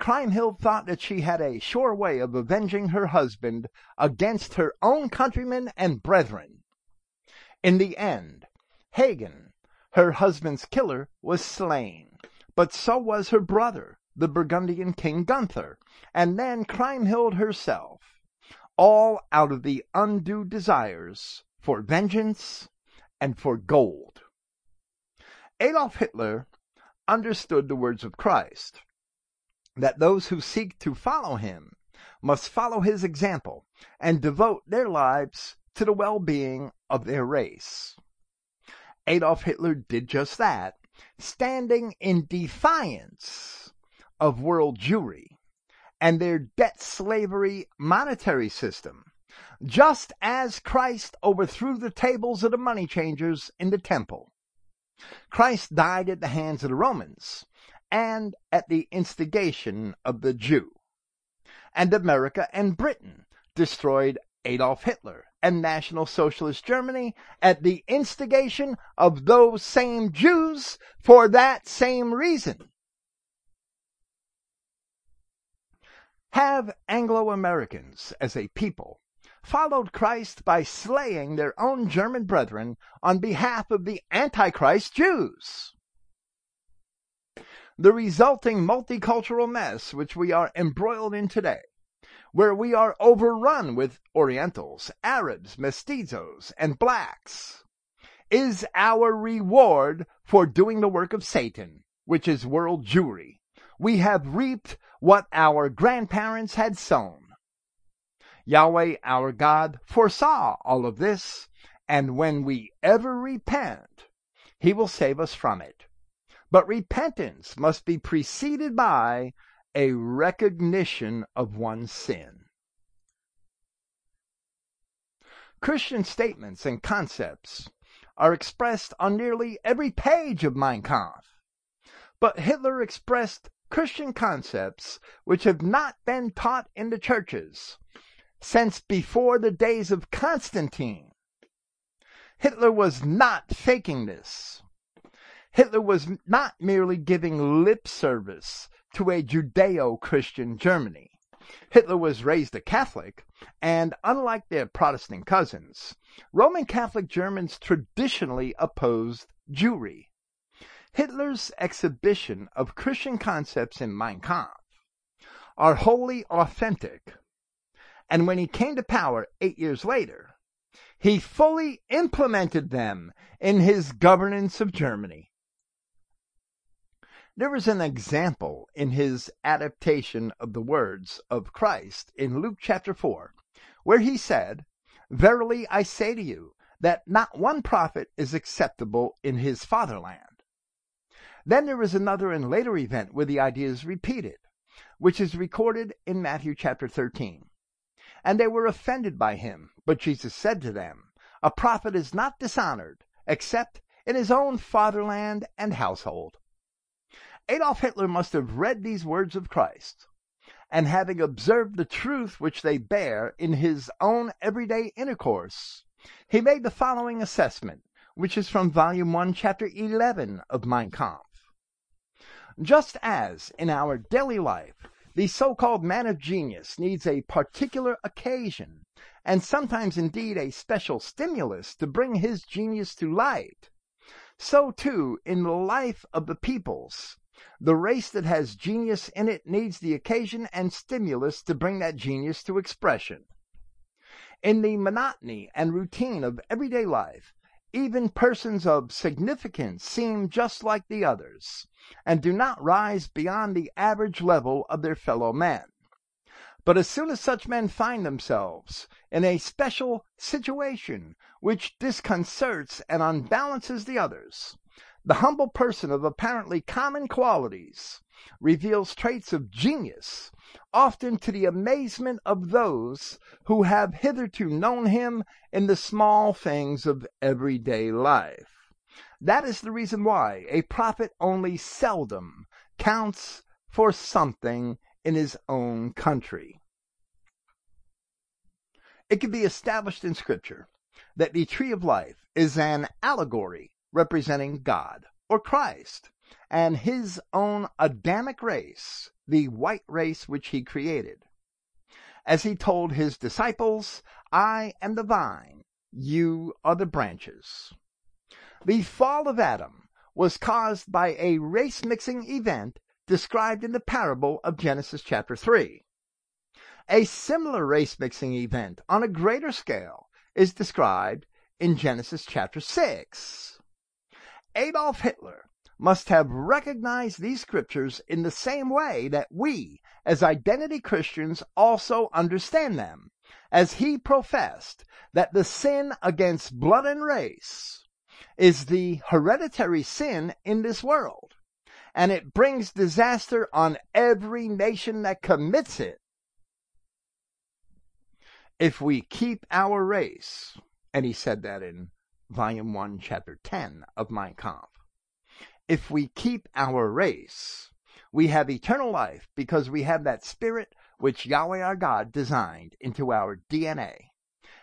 Kriemhild thought that she had a sure way of avenging her husband against her own countrymen and brethren. In the end, Hagen, her husband's killer, was slain, but so was her brother, the Burgundian King Gunther, and then Kriemhild herself, all out of the undue desires for vengeance and for gold. Adolf Hitler understood the words of Christ, that those who seek to follow him must follow his example and devote their lives to the well-being of their race. Adolf Hitler did just that, standing in defiance of world Jewry and their debt-slavery monetary system, just as Christ overthrew the tables of the money changers in the temple. Christ died at the hands of the Romans and at the instigation of the Jew. And America and Britain destroyed Adolf Hitler and National Socialist Germany at the instigation of those same Jews for that same reason. Have Anglo-Americans as a people followed Christ by slaying their own German brethren on behalf of the Antichrist Jews? The resulting multicultural mess which we are embroiled in today, where we are overrun with Orientals, Arabs, mestizos, and blacks, is our reward for doing the work of Satan, which is world Jewry. We have reaped what our grandparents had sown. Yahweh our God foresaw all of this, and when we ever repent, he will save us from it. But repentance must be preceded by a recognition of one's sin. Christian statements and concepts are expressed on nearly every page of Mein Kampf, but Hitler expressed Christian concepts which have not been taught in the churches since before the days of Constantine. Hitler was not faking this. Hitler was not merely giving lip service to a Judeo-Christian Germany. Hitler was raised a Catholic, and unlike their Protestant cousins, Roman Catholic Germans traditionally opposed Jewry. Hitler's exhibition of Christian concepts in Mein Kampf are wholly authentic, and when he came to power 8 years later, he fully implemented them in his governance of Germany. There is an example in his adaptation of the words of Christ in Luke chapter 4, where he said, "Verily I say to you, that not one prophet is acceptable in his fatherland." Then there is another and later event where the idea is repeated, which is recorded in Matthew chapter 13. And they were offended by him, but Jesus said to them, "A prophet is not dishonored, except in his own fatherland and household." Adolf Hitler must have read these words of Christ, and having observed the truth which they bear in his own everyday intercourse, he made the following assessment, which is from Volume 1, Chapter 11 of Mein Kampf. Just as in our daily life, the so-called man of genius needs a particular occasion, and sometimes indeed a special stimulus to bring his genius to light, so too in the life of the peoples, the race that has genius in it needs the occasion and stimulus to bring that genius to expression. In the monotony and routine of everyday life, even persons of significance seem just like the others, and do not rise beyond the average level of their fellow men. But as soon as such men find themselves in a special situation which disconcerts and unbalances the others, the humble person of apparently common qualities reveals traits of genius, often to the amazement of those who have hitherto known him in the small things of everyday life. That is the reason why a prophet only seldom counts for something in his own country. It can be established in Scripture that the tree of life is an allegory representing God or Christ and his own Adamic race, the white race which he created. As he told his disciples, "I am the vine, you are the branches." The fall of Adam was caused by a race-mixing event described in the parable of Genesis chapter 3. A similar race-mixing event on a greater scale is described in Genesis chapter 6. Adolf Hitler must have recognized these scriptures in the same way that we, as identity Christians, also understand them, as he professed that the sin against blood and race is the hereditary sin in this world, and it brings disaster on every nation that commits it. If we keep our race, and he said that in Volume 1, Chapter 10 of Mein Kampf. If we keep our race, we have eternal life because we have that spirit which Yahweh our God designed into our DNA.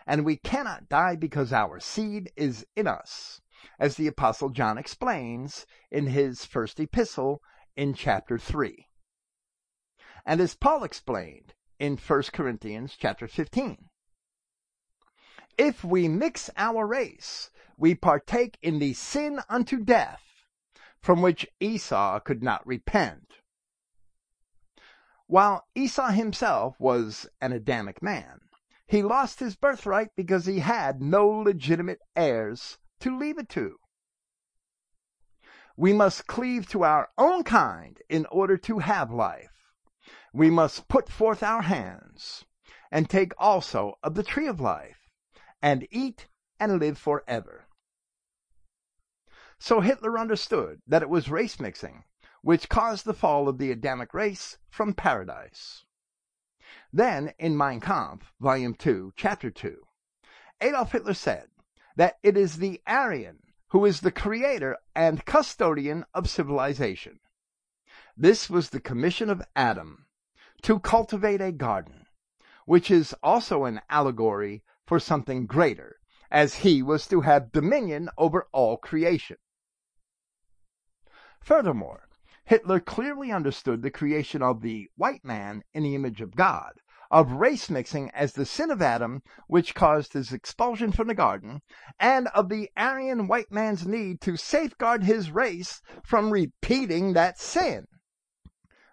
And we cannot die because our seed is in us, as the Apostle John explains in his first epistle in Chapter 3. And as Paul explained in 1 Corinthians Chapter 15. If we mix our race, we partake in the sin unto death, from which Esau could not repent. While Esau himself was an Adamic man, he lost his birthright because he had no legitimate heirs to leave it to. We must cleave to our own kind in order to have life. We must put forth our hands and take also of the tree of life, and eat and live forever. So Hitler understood that it was race mixing which caused the fall of the Adamic race from paradise. Then in Mein Kampf, Volume 2, Chapter 2, Adolf Hitler said that it is the Aryan who is the creator and custodian of civilization. This was the commission of Adam, to cultivate a garden, which is also an allegory for something greater, as he was to have dominion over all creation. Furthermore, Hitler clearly understood the creation of the white man in the image of God, of race mixing as the sin of Adam which caused his expulsion from the garden, and of the Aryan white man's need to safeguard his race from repeating that sin.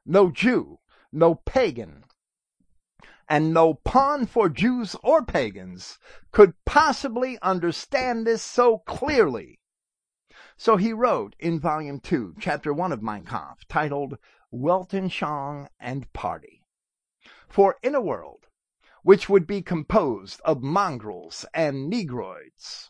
No Jew, no pagan, and no pawn for Jews or pagans could possibly understand this so clearly. So he wrote in Volume 2, Chapter 1 of Mein Kampf, titled Weltanschauung and Party. For in a world which would be composed of mongrels and negroids,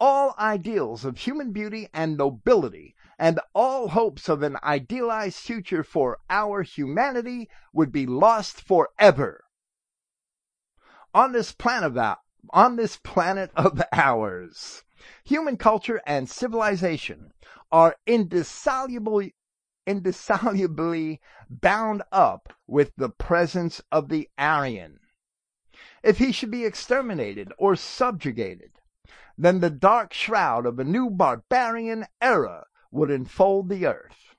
all ideals of human beauty and nobility and all hopes of an idealized future for our humanity would be lost forever. On this planet of ours, human culture and civilization are indissolubly bound up with the presence of the Aryan. If he should be exterminated or subjugated, then the dark shroud of a new barbarian era would enfold the earth.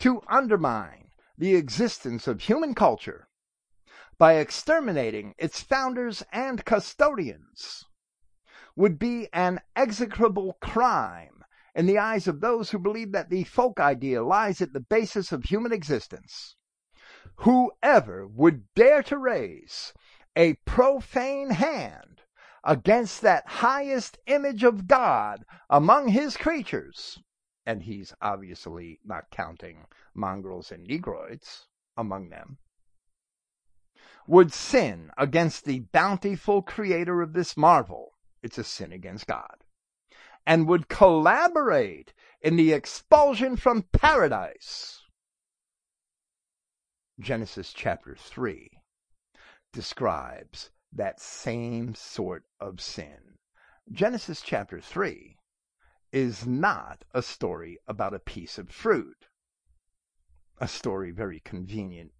To undermine the existence of human culture by exterminating its founders and custodians would be an execrable crime in the eyes of those who believe that the folk idea lies at the basis of human existence. Whoever would dare to raise a profane hand against that highest image of God among his creatures, and he's obviously not counting mongrels and negroids among them, would sin against the bountiful creator of this marvel. It's a sin against God, and would collaborate in the expulsion from paradise. Genesis chapter 3 describes that same sort of sin. Genesis chapter 3 is not a story about a piece of fruit, a story very convenient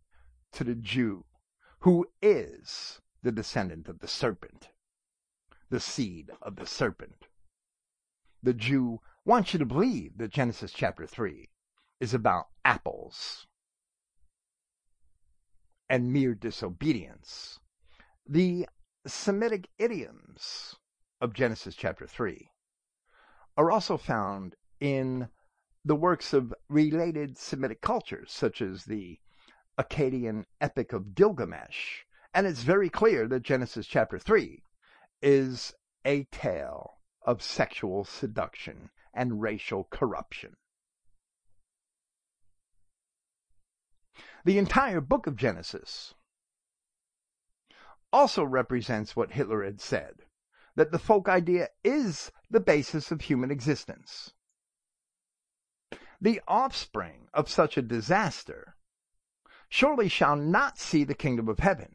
to the Jew who is the descendant of the serpent, the seed of the serpent. The Jew wants you to believe that Genesis chapter 3 is about apples and mere disobedience. The Semitic idioms of Genesis chapter 3 are also found in the works of related Semitic cultures, such as the Akkadian Epic of Gilgamesh, and it's very clear that Genesis chapter 3 is a tale of sexual seduction and racial corruption. The entire book of Genesis also represents what Hitler had said, that the folk idea is the basis of human existence. The offspring of such a disaster surely shall not see the kingdom of heaven.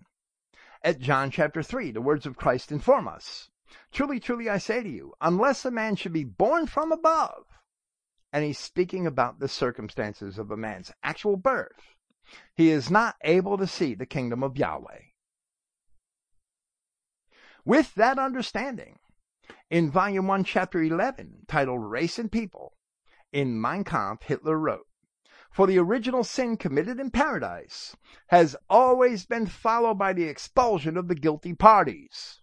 At John chapter 3, the words of Christ inform us, "Truly, truly, I say to you, unless a man should be born from above," and he's speaking about the circumstances of a man's actual birth, "he is not able to see the kingdom of Yahweh." With that understanding, in Volume 1, Chapter 11, titled Race and People, in Mein Kampf, Hitler wrote, "For the original sin committed in paradise has always been followed by the expulsion of the guilty parties."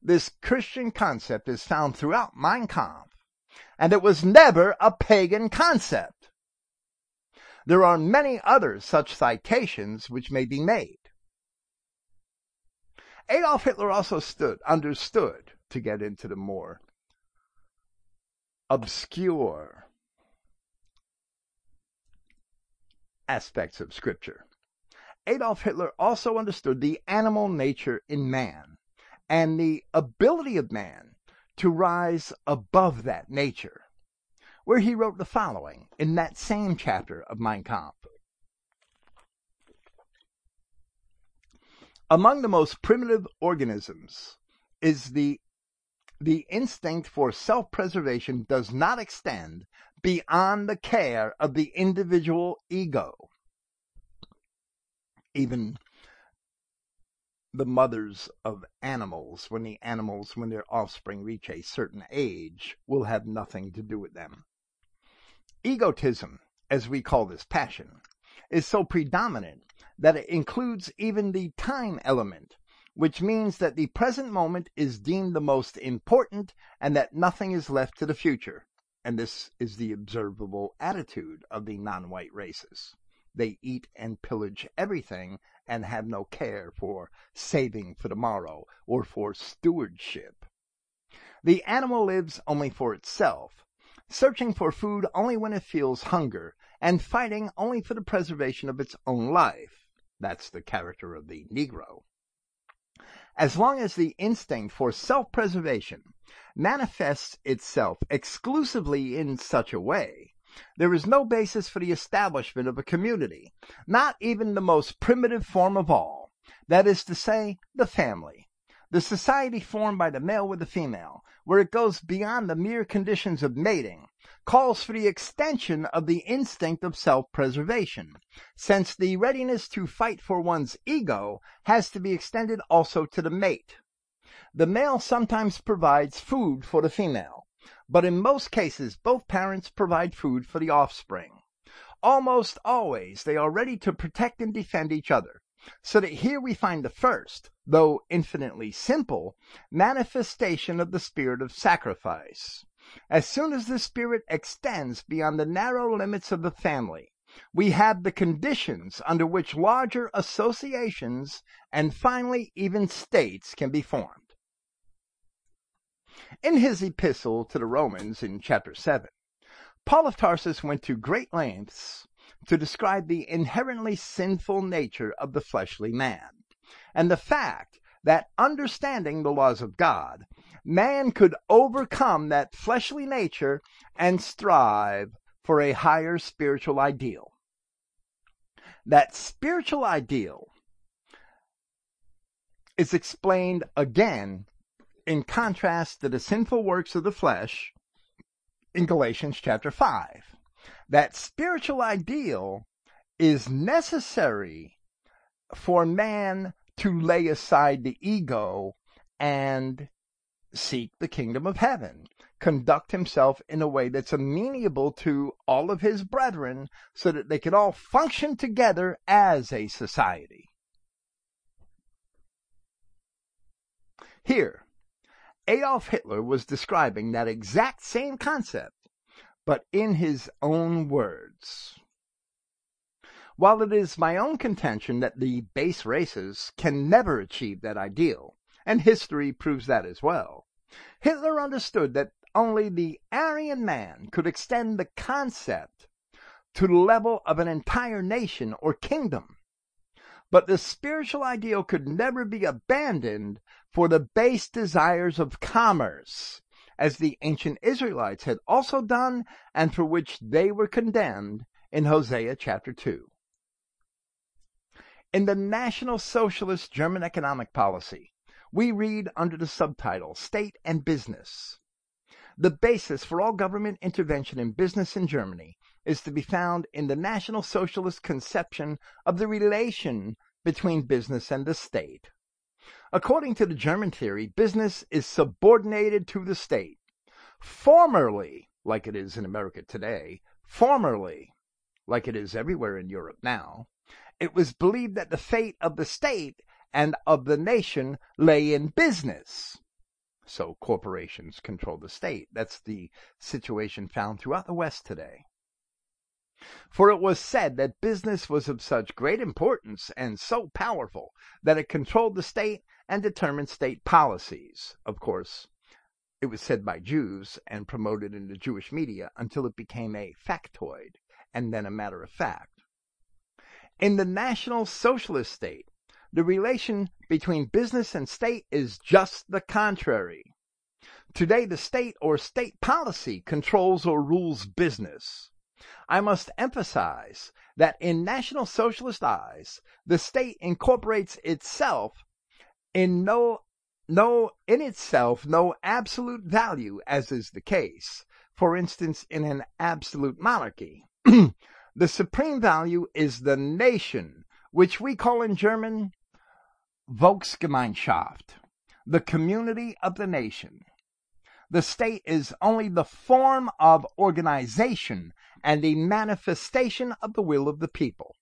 This Christian concept is found throughout Mein Kampf, and it was never a pagan concept. There are many other such citations which may be made. Adolf Hitler also understood, to get into the more obscure aspects of Scripture, Adolf Hitler also understood the animal nature in man and the ability of man to rise above that nature, where he wrote the following in that same chapter of Mein Kampf. "Among the most primitive organisms is the instinct for self-preservation does not extend beyond the care of the individual ego. Even the mothers of animals, when their offspring reach a certain age, will have nothing to do with them. Egotism, as we call this passion, is so predominant that it includes even the time element, which means that the present moment is deemed the most important and that nothing is left to the future. And this is the observable attitude of the non-white races. They eat and pillage everything and have no care for saving for tomorrow or for stewardship. The animal lives only for itself, searching for food only when it feels hunger, and fighting only for the preservation of its own life." That's the character of the Negro. as long as the instinct for self-preservation manifests itself exclusively in such a way, there is no basis for the establishment of a community, not even the most primitive form of all, that is to say, the family, the society formed by the male with the female, where it goes beyond the mere conditions of mating, calls for the extension of the instinct of self-preservation, since the readiness to fight for one's ego has to be extended also to the mate. The male sometimes provides food for the female, but in most cases both parents provide food for the offspring. Almost always they are ready to protect and defend each other, so that here we find the first, though infinitely simple, manifestation of the spirit of sacrifice. As soon as this spirit extends beyond the narrow limits of the family, we have the conditions under which larger associations and finally even states can be formed. In his epistle to the Romans in chapter 7, Paul of Tarsus went to great lengths to describe the inherently sinful nature of the fleshly man, and the fact that, understanding the laws of God, man could overcome that fleshly nature and strive for a higher spiritual ideal. That spiritual ideal is explained again in contrast to the sinful works of the flesh in Galatians chapter 5. That spiritual ideal is necessary for man to lay aside the ego and seek the kingdom of heaven, conduct himself in a way that's amenable to all of his brethren so that they can all function together as a society. Here, Adolf Hitler was describing that exact same concept, but in his own words. While it is my own contention that the base races can never achieve that ideal, and history proves that as well, Hitler understood that only the Aryan man could extend the concept to the level of an entire nation or kingdom. But the spiritual ideal could never be abandoned for the base desires of commerce, as the ancient Israelites had also done, and for which they were condemned in Hosea chapter 2. In the National Socialist German Economic Policy, we read under the subtitle, State and Business. The basis for all government intervention in business in Germany is to be found in the National Socialist conception of the relation between business and the state. According to the German theory, business is subordinated to the state. Formerly, like it is in America today, formerly, like it is everywhere in Europe now, it was believed that the fate of the state and of the nation lay in business. So corporations control the state. That's the situation found throughout the West today. For it was said that business was of such great importance and so powerful that it controlled the state and determined state policies. Of course, it was said by Jews and promoted in the Jewish media until it became a factoid and then a matter of fact. In the National Socialist state, the relation between business and state is just the contrary. Today, the state or state policy controls or rules business. I must emphasize that in National Socialist eyes, the state incorporates itself in no absolute value, as is the case, for instance, in an absolute monarchy. The supreme value is the nation, which we call in German Volksgemeinschaft, the community of the nation. The state is only the form of organization and the manifestation of the will of the people.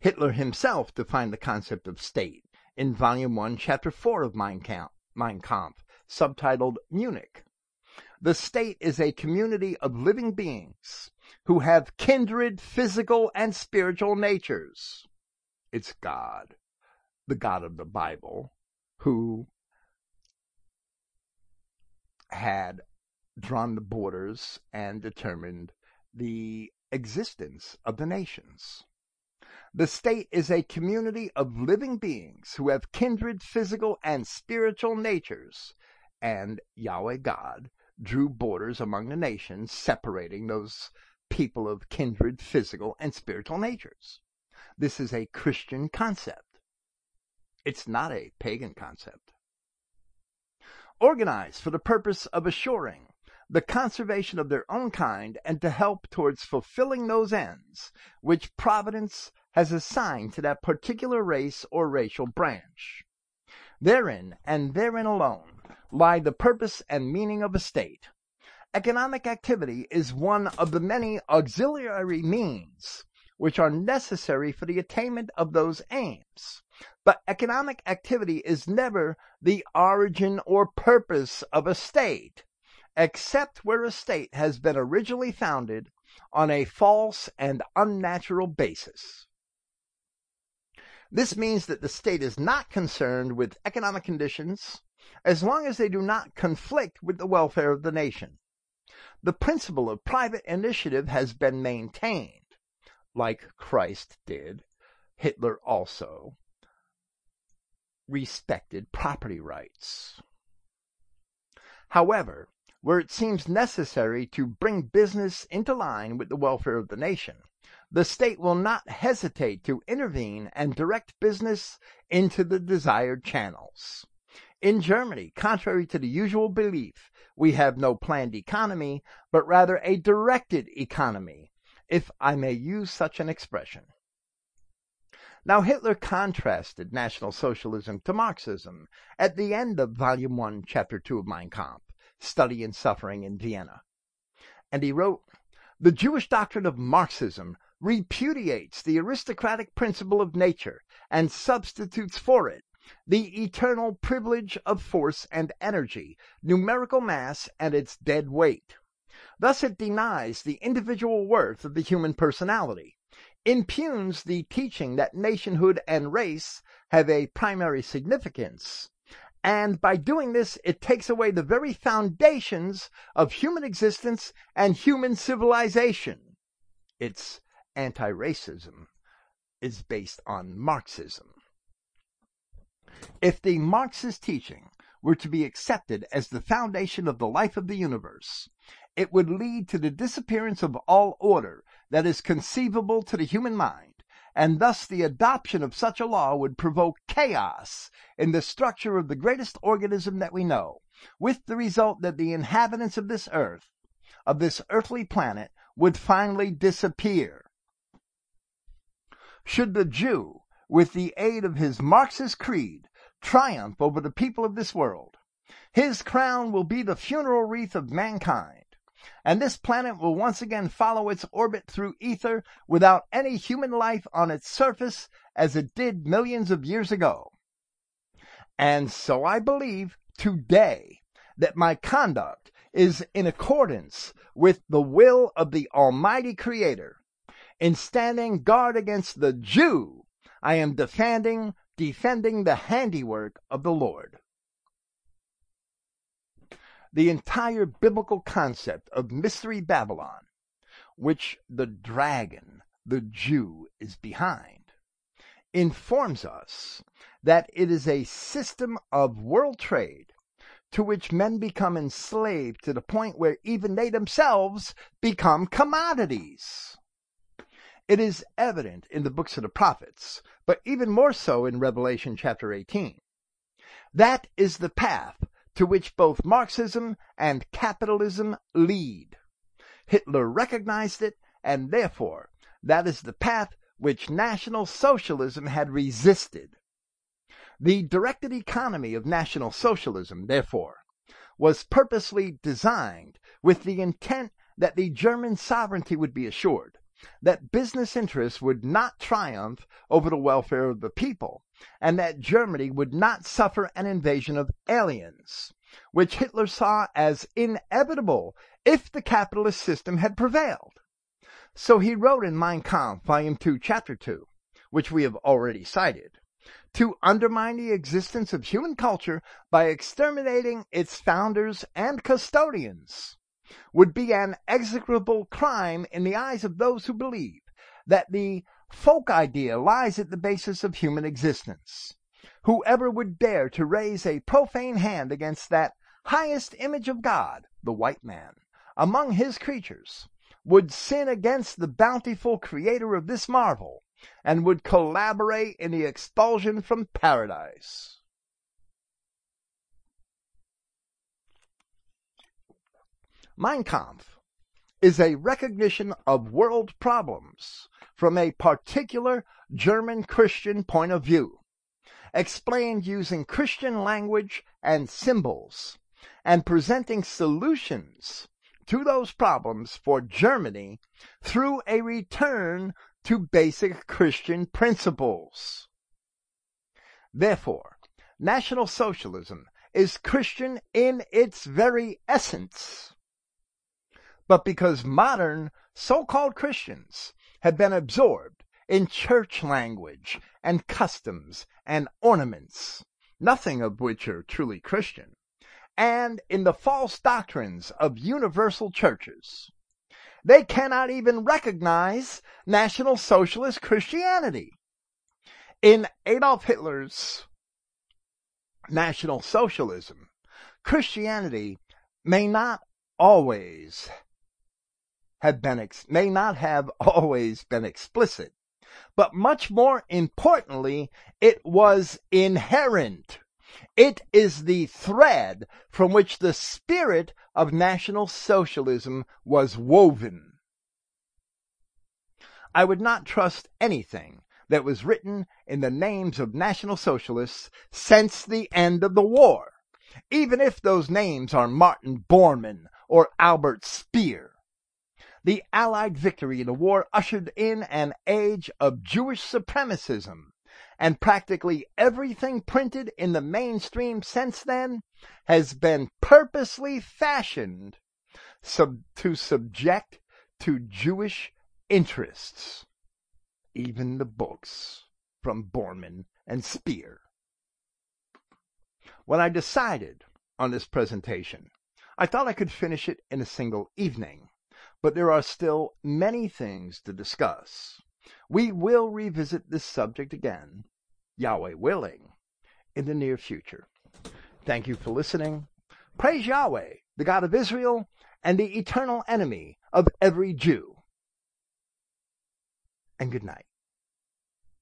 Hitler himself defined the concept of state in Volume 1, Chapter 4 of Mein Kampf, subtitled Munich. The state is a community of living beings who have kindred physical and spiritual natures. It's God, the God of the Bible, who had drawn the borders and determined the existence of the nations. The state is a community of living beings who have kindred physical and spiritual natures, and Yahweh God drew borders among the nations separating those people of kindred physical and spiritual natures. This is a Christian concept. It's not a pagan concept. Organized for the purpose of assuring the conservation of their own kind and to help towards fulfilling those ends which Providence has assigned to that particular race or racial branch. Therein, and therein alone, lie the purpose and meaning of a state. Economic activity is one of the many auxiliary means which are necessary for the attainment of those aims. But economic activity is never the origin or purpose of a state, except where a state has been originally founded on a false and unnatural basis. This means that the state is not concerned with economic conditions as long as they do not conflict with the welfare of the nation. The principle of private initiative has been maintained, like Christ did. Hitler also respected property rights. However, where it seems necessary to bring business into line with the welfare of the nation, the state will not hesitate to intervene and direct business into the desired channels. In Germany, contrary to the usual belief, we have no planned economy, but rather a directed economy, if I may use such an expression. Now, Hitler contrasted National Socialism to Marxism at the end of Volume 1, Chapter 2 of Mein Kampf, Study and Suffering in Vienna. And he wrote, "The Jewish doctrine of Marxism repudiates the aristocratic principle of nature and substitutes for it the eternal privilege of force and energy, numerical mass and its dead weight. Thus it denies the individual worth of the human personality, impugns the teaching that nationhood and race have a primary significance, and by doing this, it takes away the very foundations of human existence and human civilization." Its anti-racism is based on Marxism. If the Marxist teaching were to be accepted as the foundation of the life of the universe, it would lead to the disappearance of all order that is conceivable to the human mind, and thus the adoption of such a law would provoke chaos in the structure of the greatest organism that we know, with the result that the inhabitants of this earth, of this earthly planet, would finally disappear. Should the Jew, with the aid of his Marxist creed, triumph over the people of this world, his crown will be the funeral wreath of mankind, and this planet will once again follow its orbit through ether without any human life on its surface as it did millions of years ago. And so I believe today that my conduct is in accordance with the will of the Almighty Creator. In standing guard against the Jew, I am defending the handiwork of the Lord." The entire biblical concept of Mystery Babylon, which the dragon, the Jew, is behind, informs us that it is a system of world trade to which men become enslaved to the point where even they themselves become commodities. It is evident in the books of the prophets, but even more so in Revelation chapter 18. That is the path to which both Marxism and capitalism lead. Hitler recognized it, and therefore that is the path which National Socialism had resisted. The directed economy of National Socialism, therefore, was purposely designed with the intent that the German sovereignty would be assured, that business interests would not triumph over the welfare of the people, and that Germany would not suffer an invasion of aliens, which Hitler saw as inevitable if the capitalist system had prevailed. So he wrote in Mein Kampf, Volume 2, Chapter 2, which we have already cited, "To undermine the existence of human culture by exterminating its founders and custodians would be an execrable crime in the eyes of those who believe that the folk idea lies at the basis of human existence. Whoever would dare to raise a profane hand against that highest image of God, the white man, among his creatures, would sin against the bountiful creator of this marvel, and would collaborate in the expulsion from paradise. Mein Kampf is a recognition of world problems from a particular German Christian point of view, explained using Christian language and symbols, and presenting solutions to those problems for Germany through a return to basic Christian principles. Therefore, National Socialism is Christian in its very essence. But because modern so-called Christians have been absorbed in church language and customs and ornaments, nothing of which are truly Christian, and in the false doctrines of universal churches, they cannot even recognize National Socialist Christianity. In Adolf Hitler's National Socialism, Christianity may not have always been explicit, but much more importantly, it was inherent. It is the thread from which the spirit of National Socialism was woven. I would not trust anything that was written in the names of National Socialists since the end of the war, even if those names are Martin Bormann or Albert Speer. The Allied victory in the war ushered in an age of Jewish supremacism, and practically everything printed in the mainstream since then has been purposely fashioned to subject to Jewish interests, even the books from Bormann and Speer. When I decided on this presentation, I thought I could finish it in a single evening, but there are still many things to discuss. We will revisit this subject again, Yahweh willing, in the near future. Thank you for listening. Praise Yahweh, the God of Israel, and the eternal enemy of every Jew. And good night.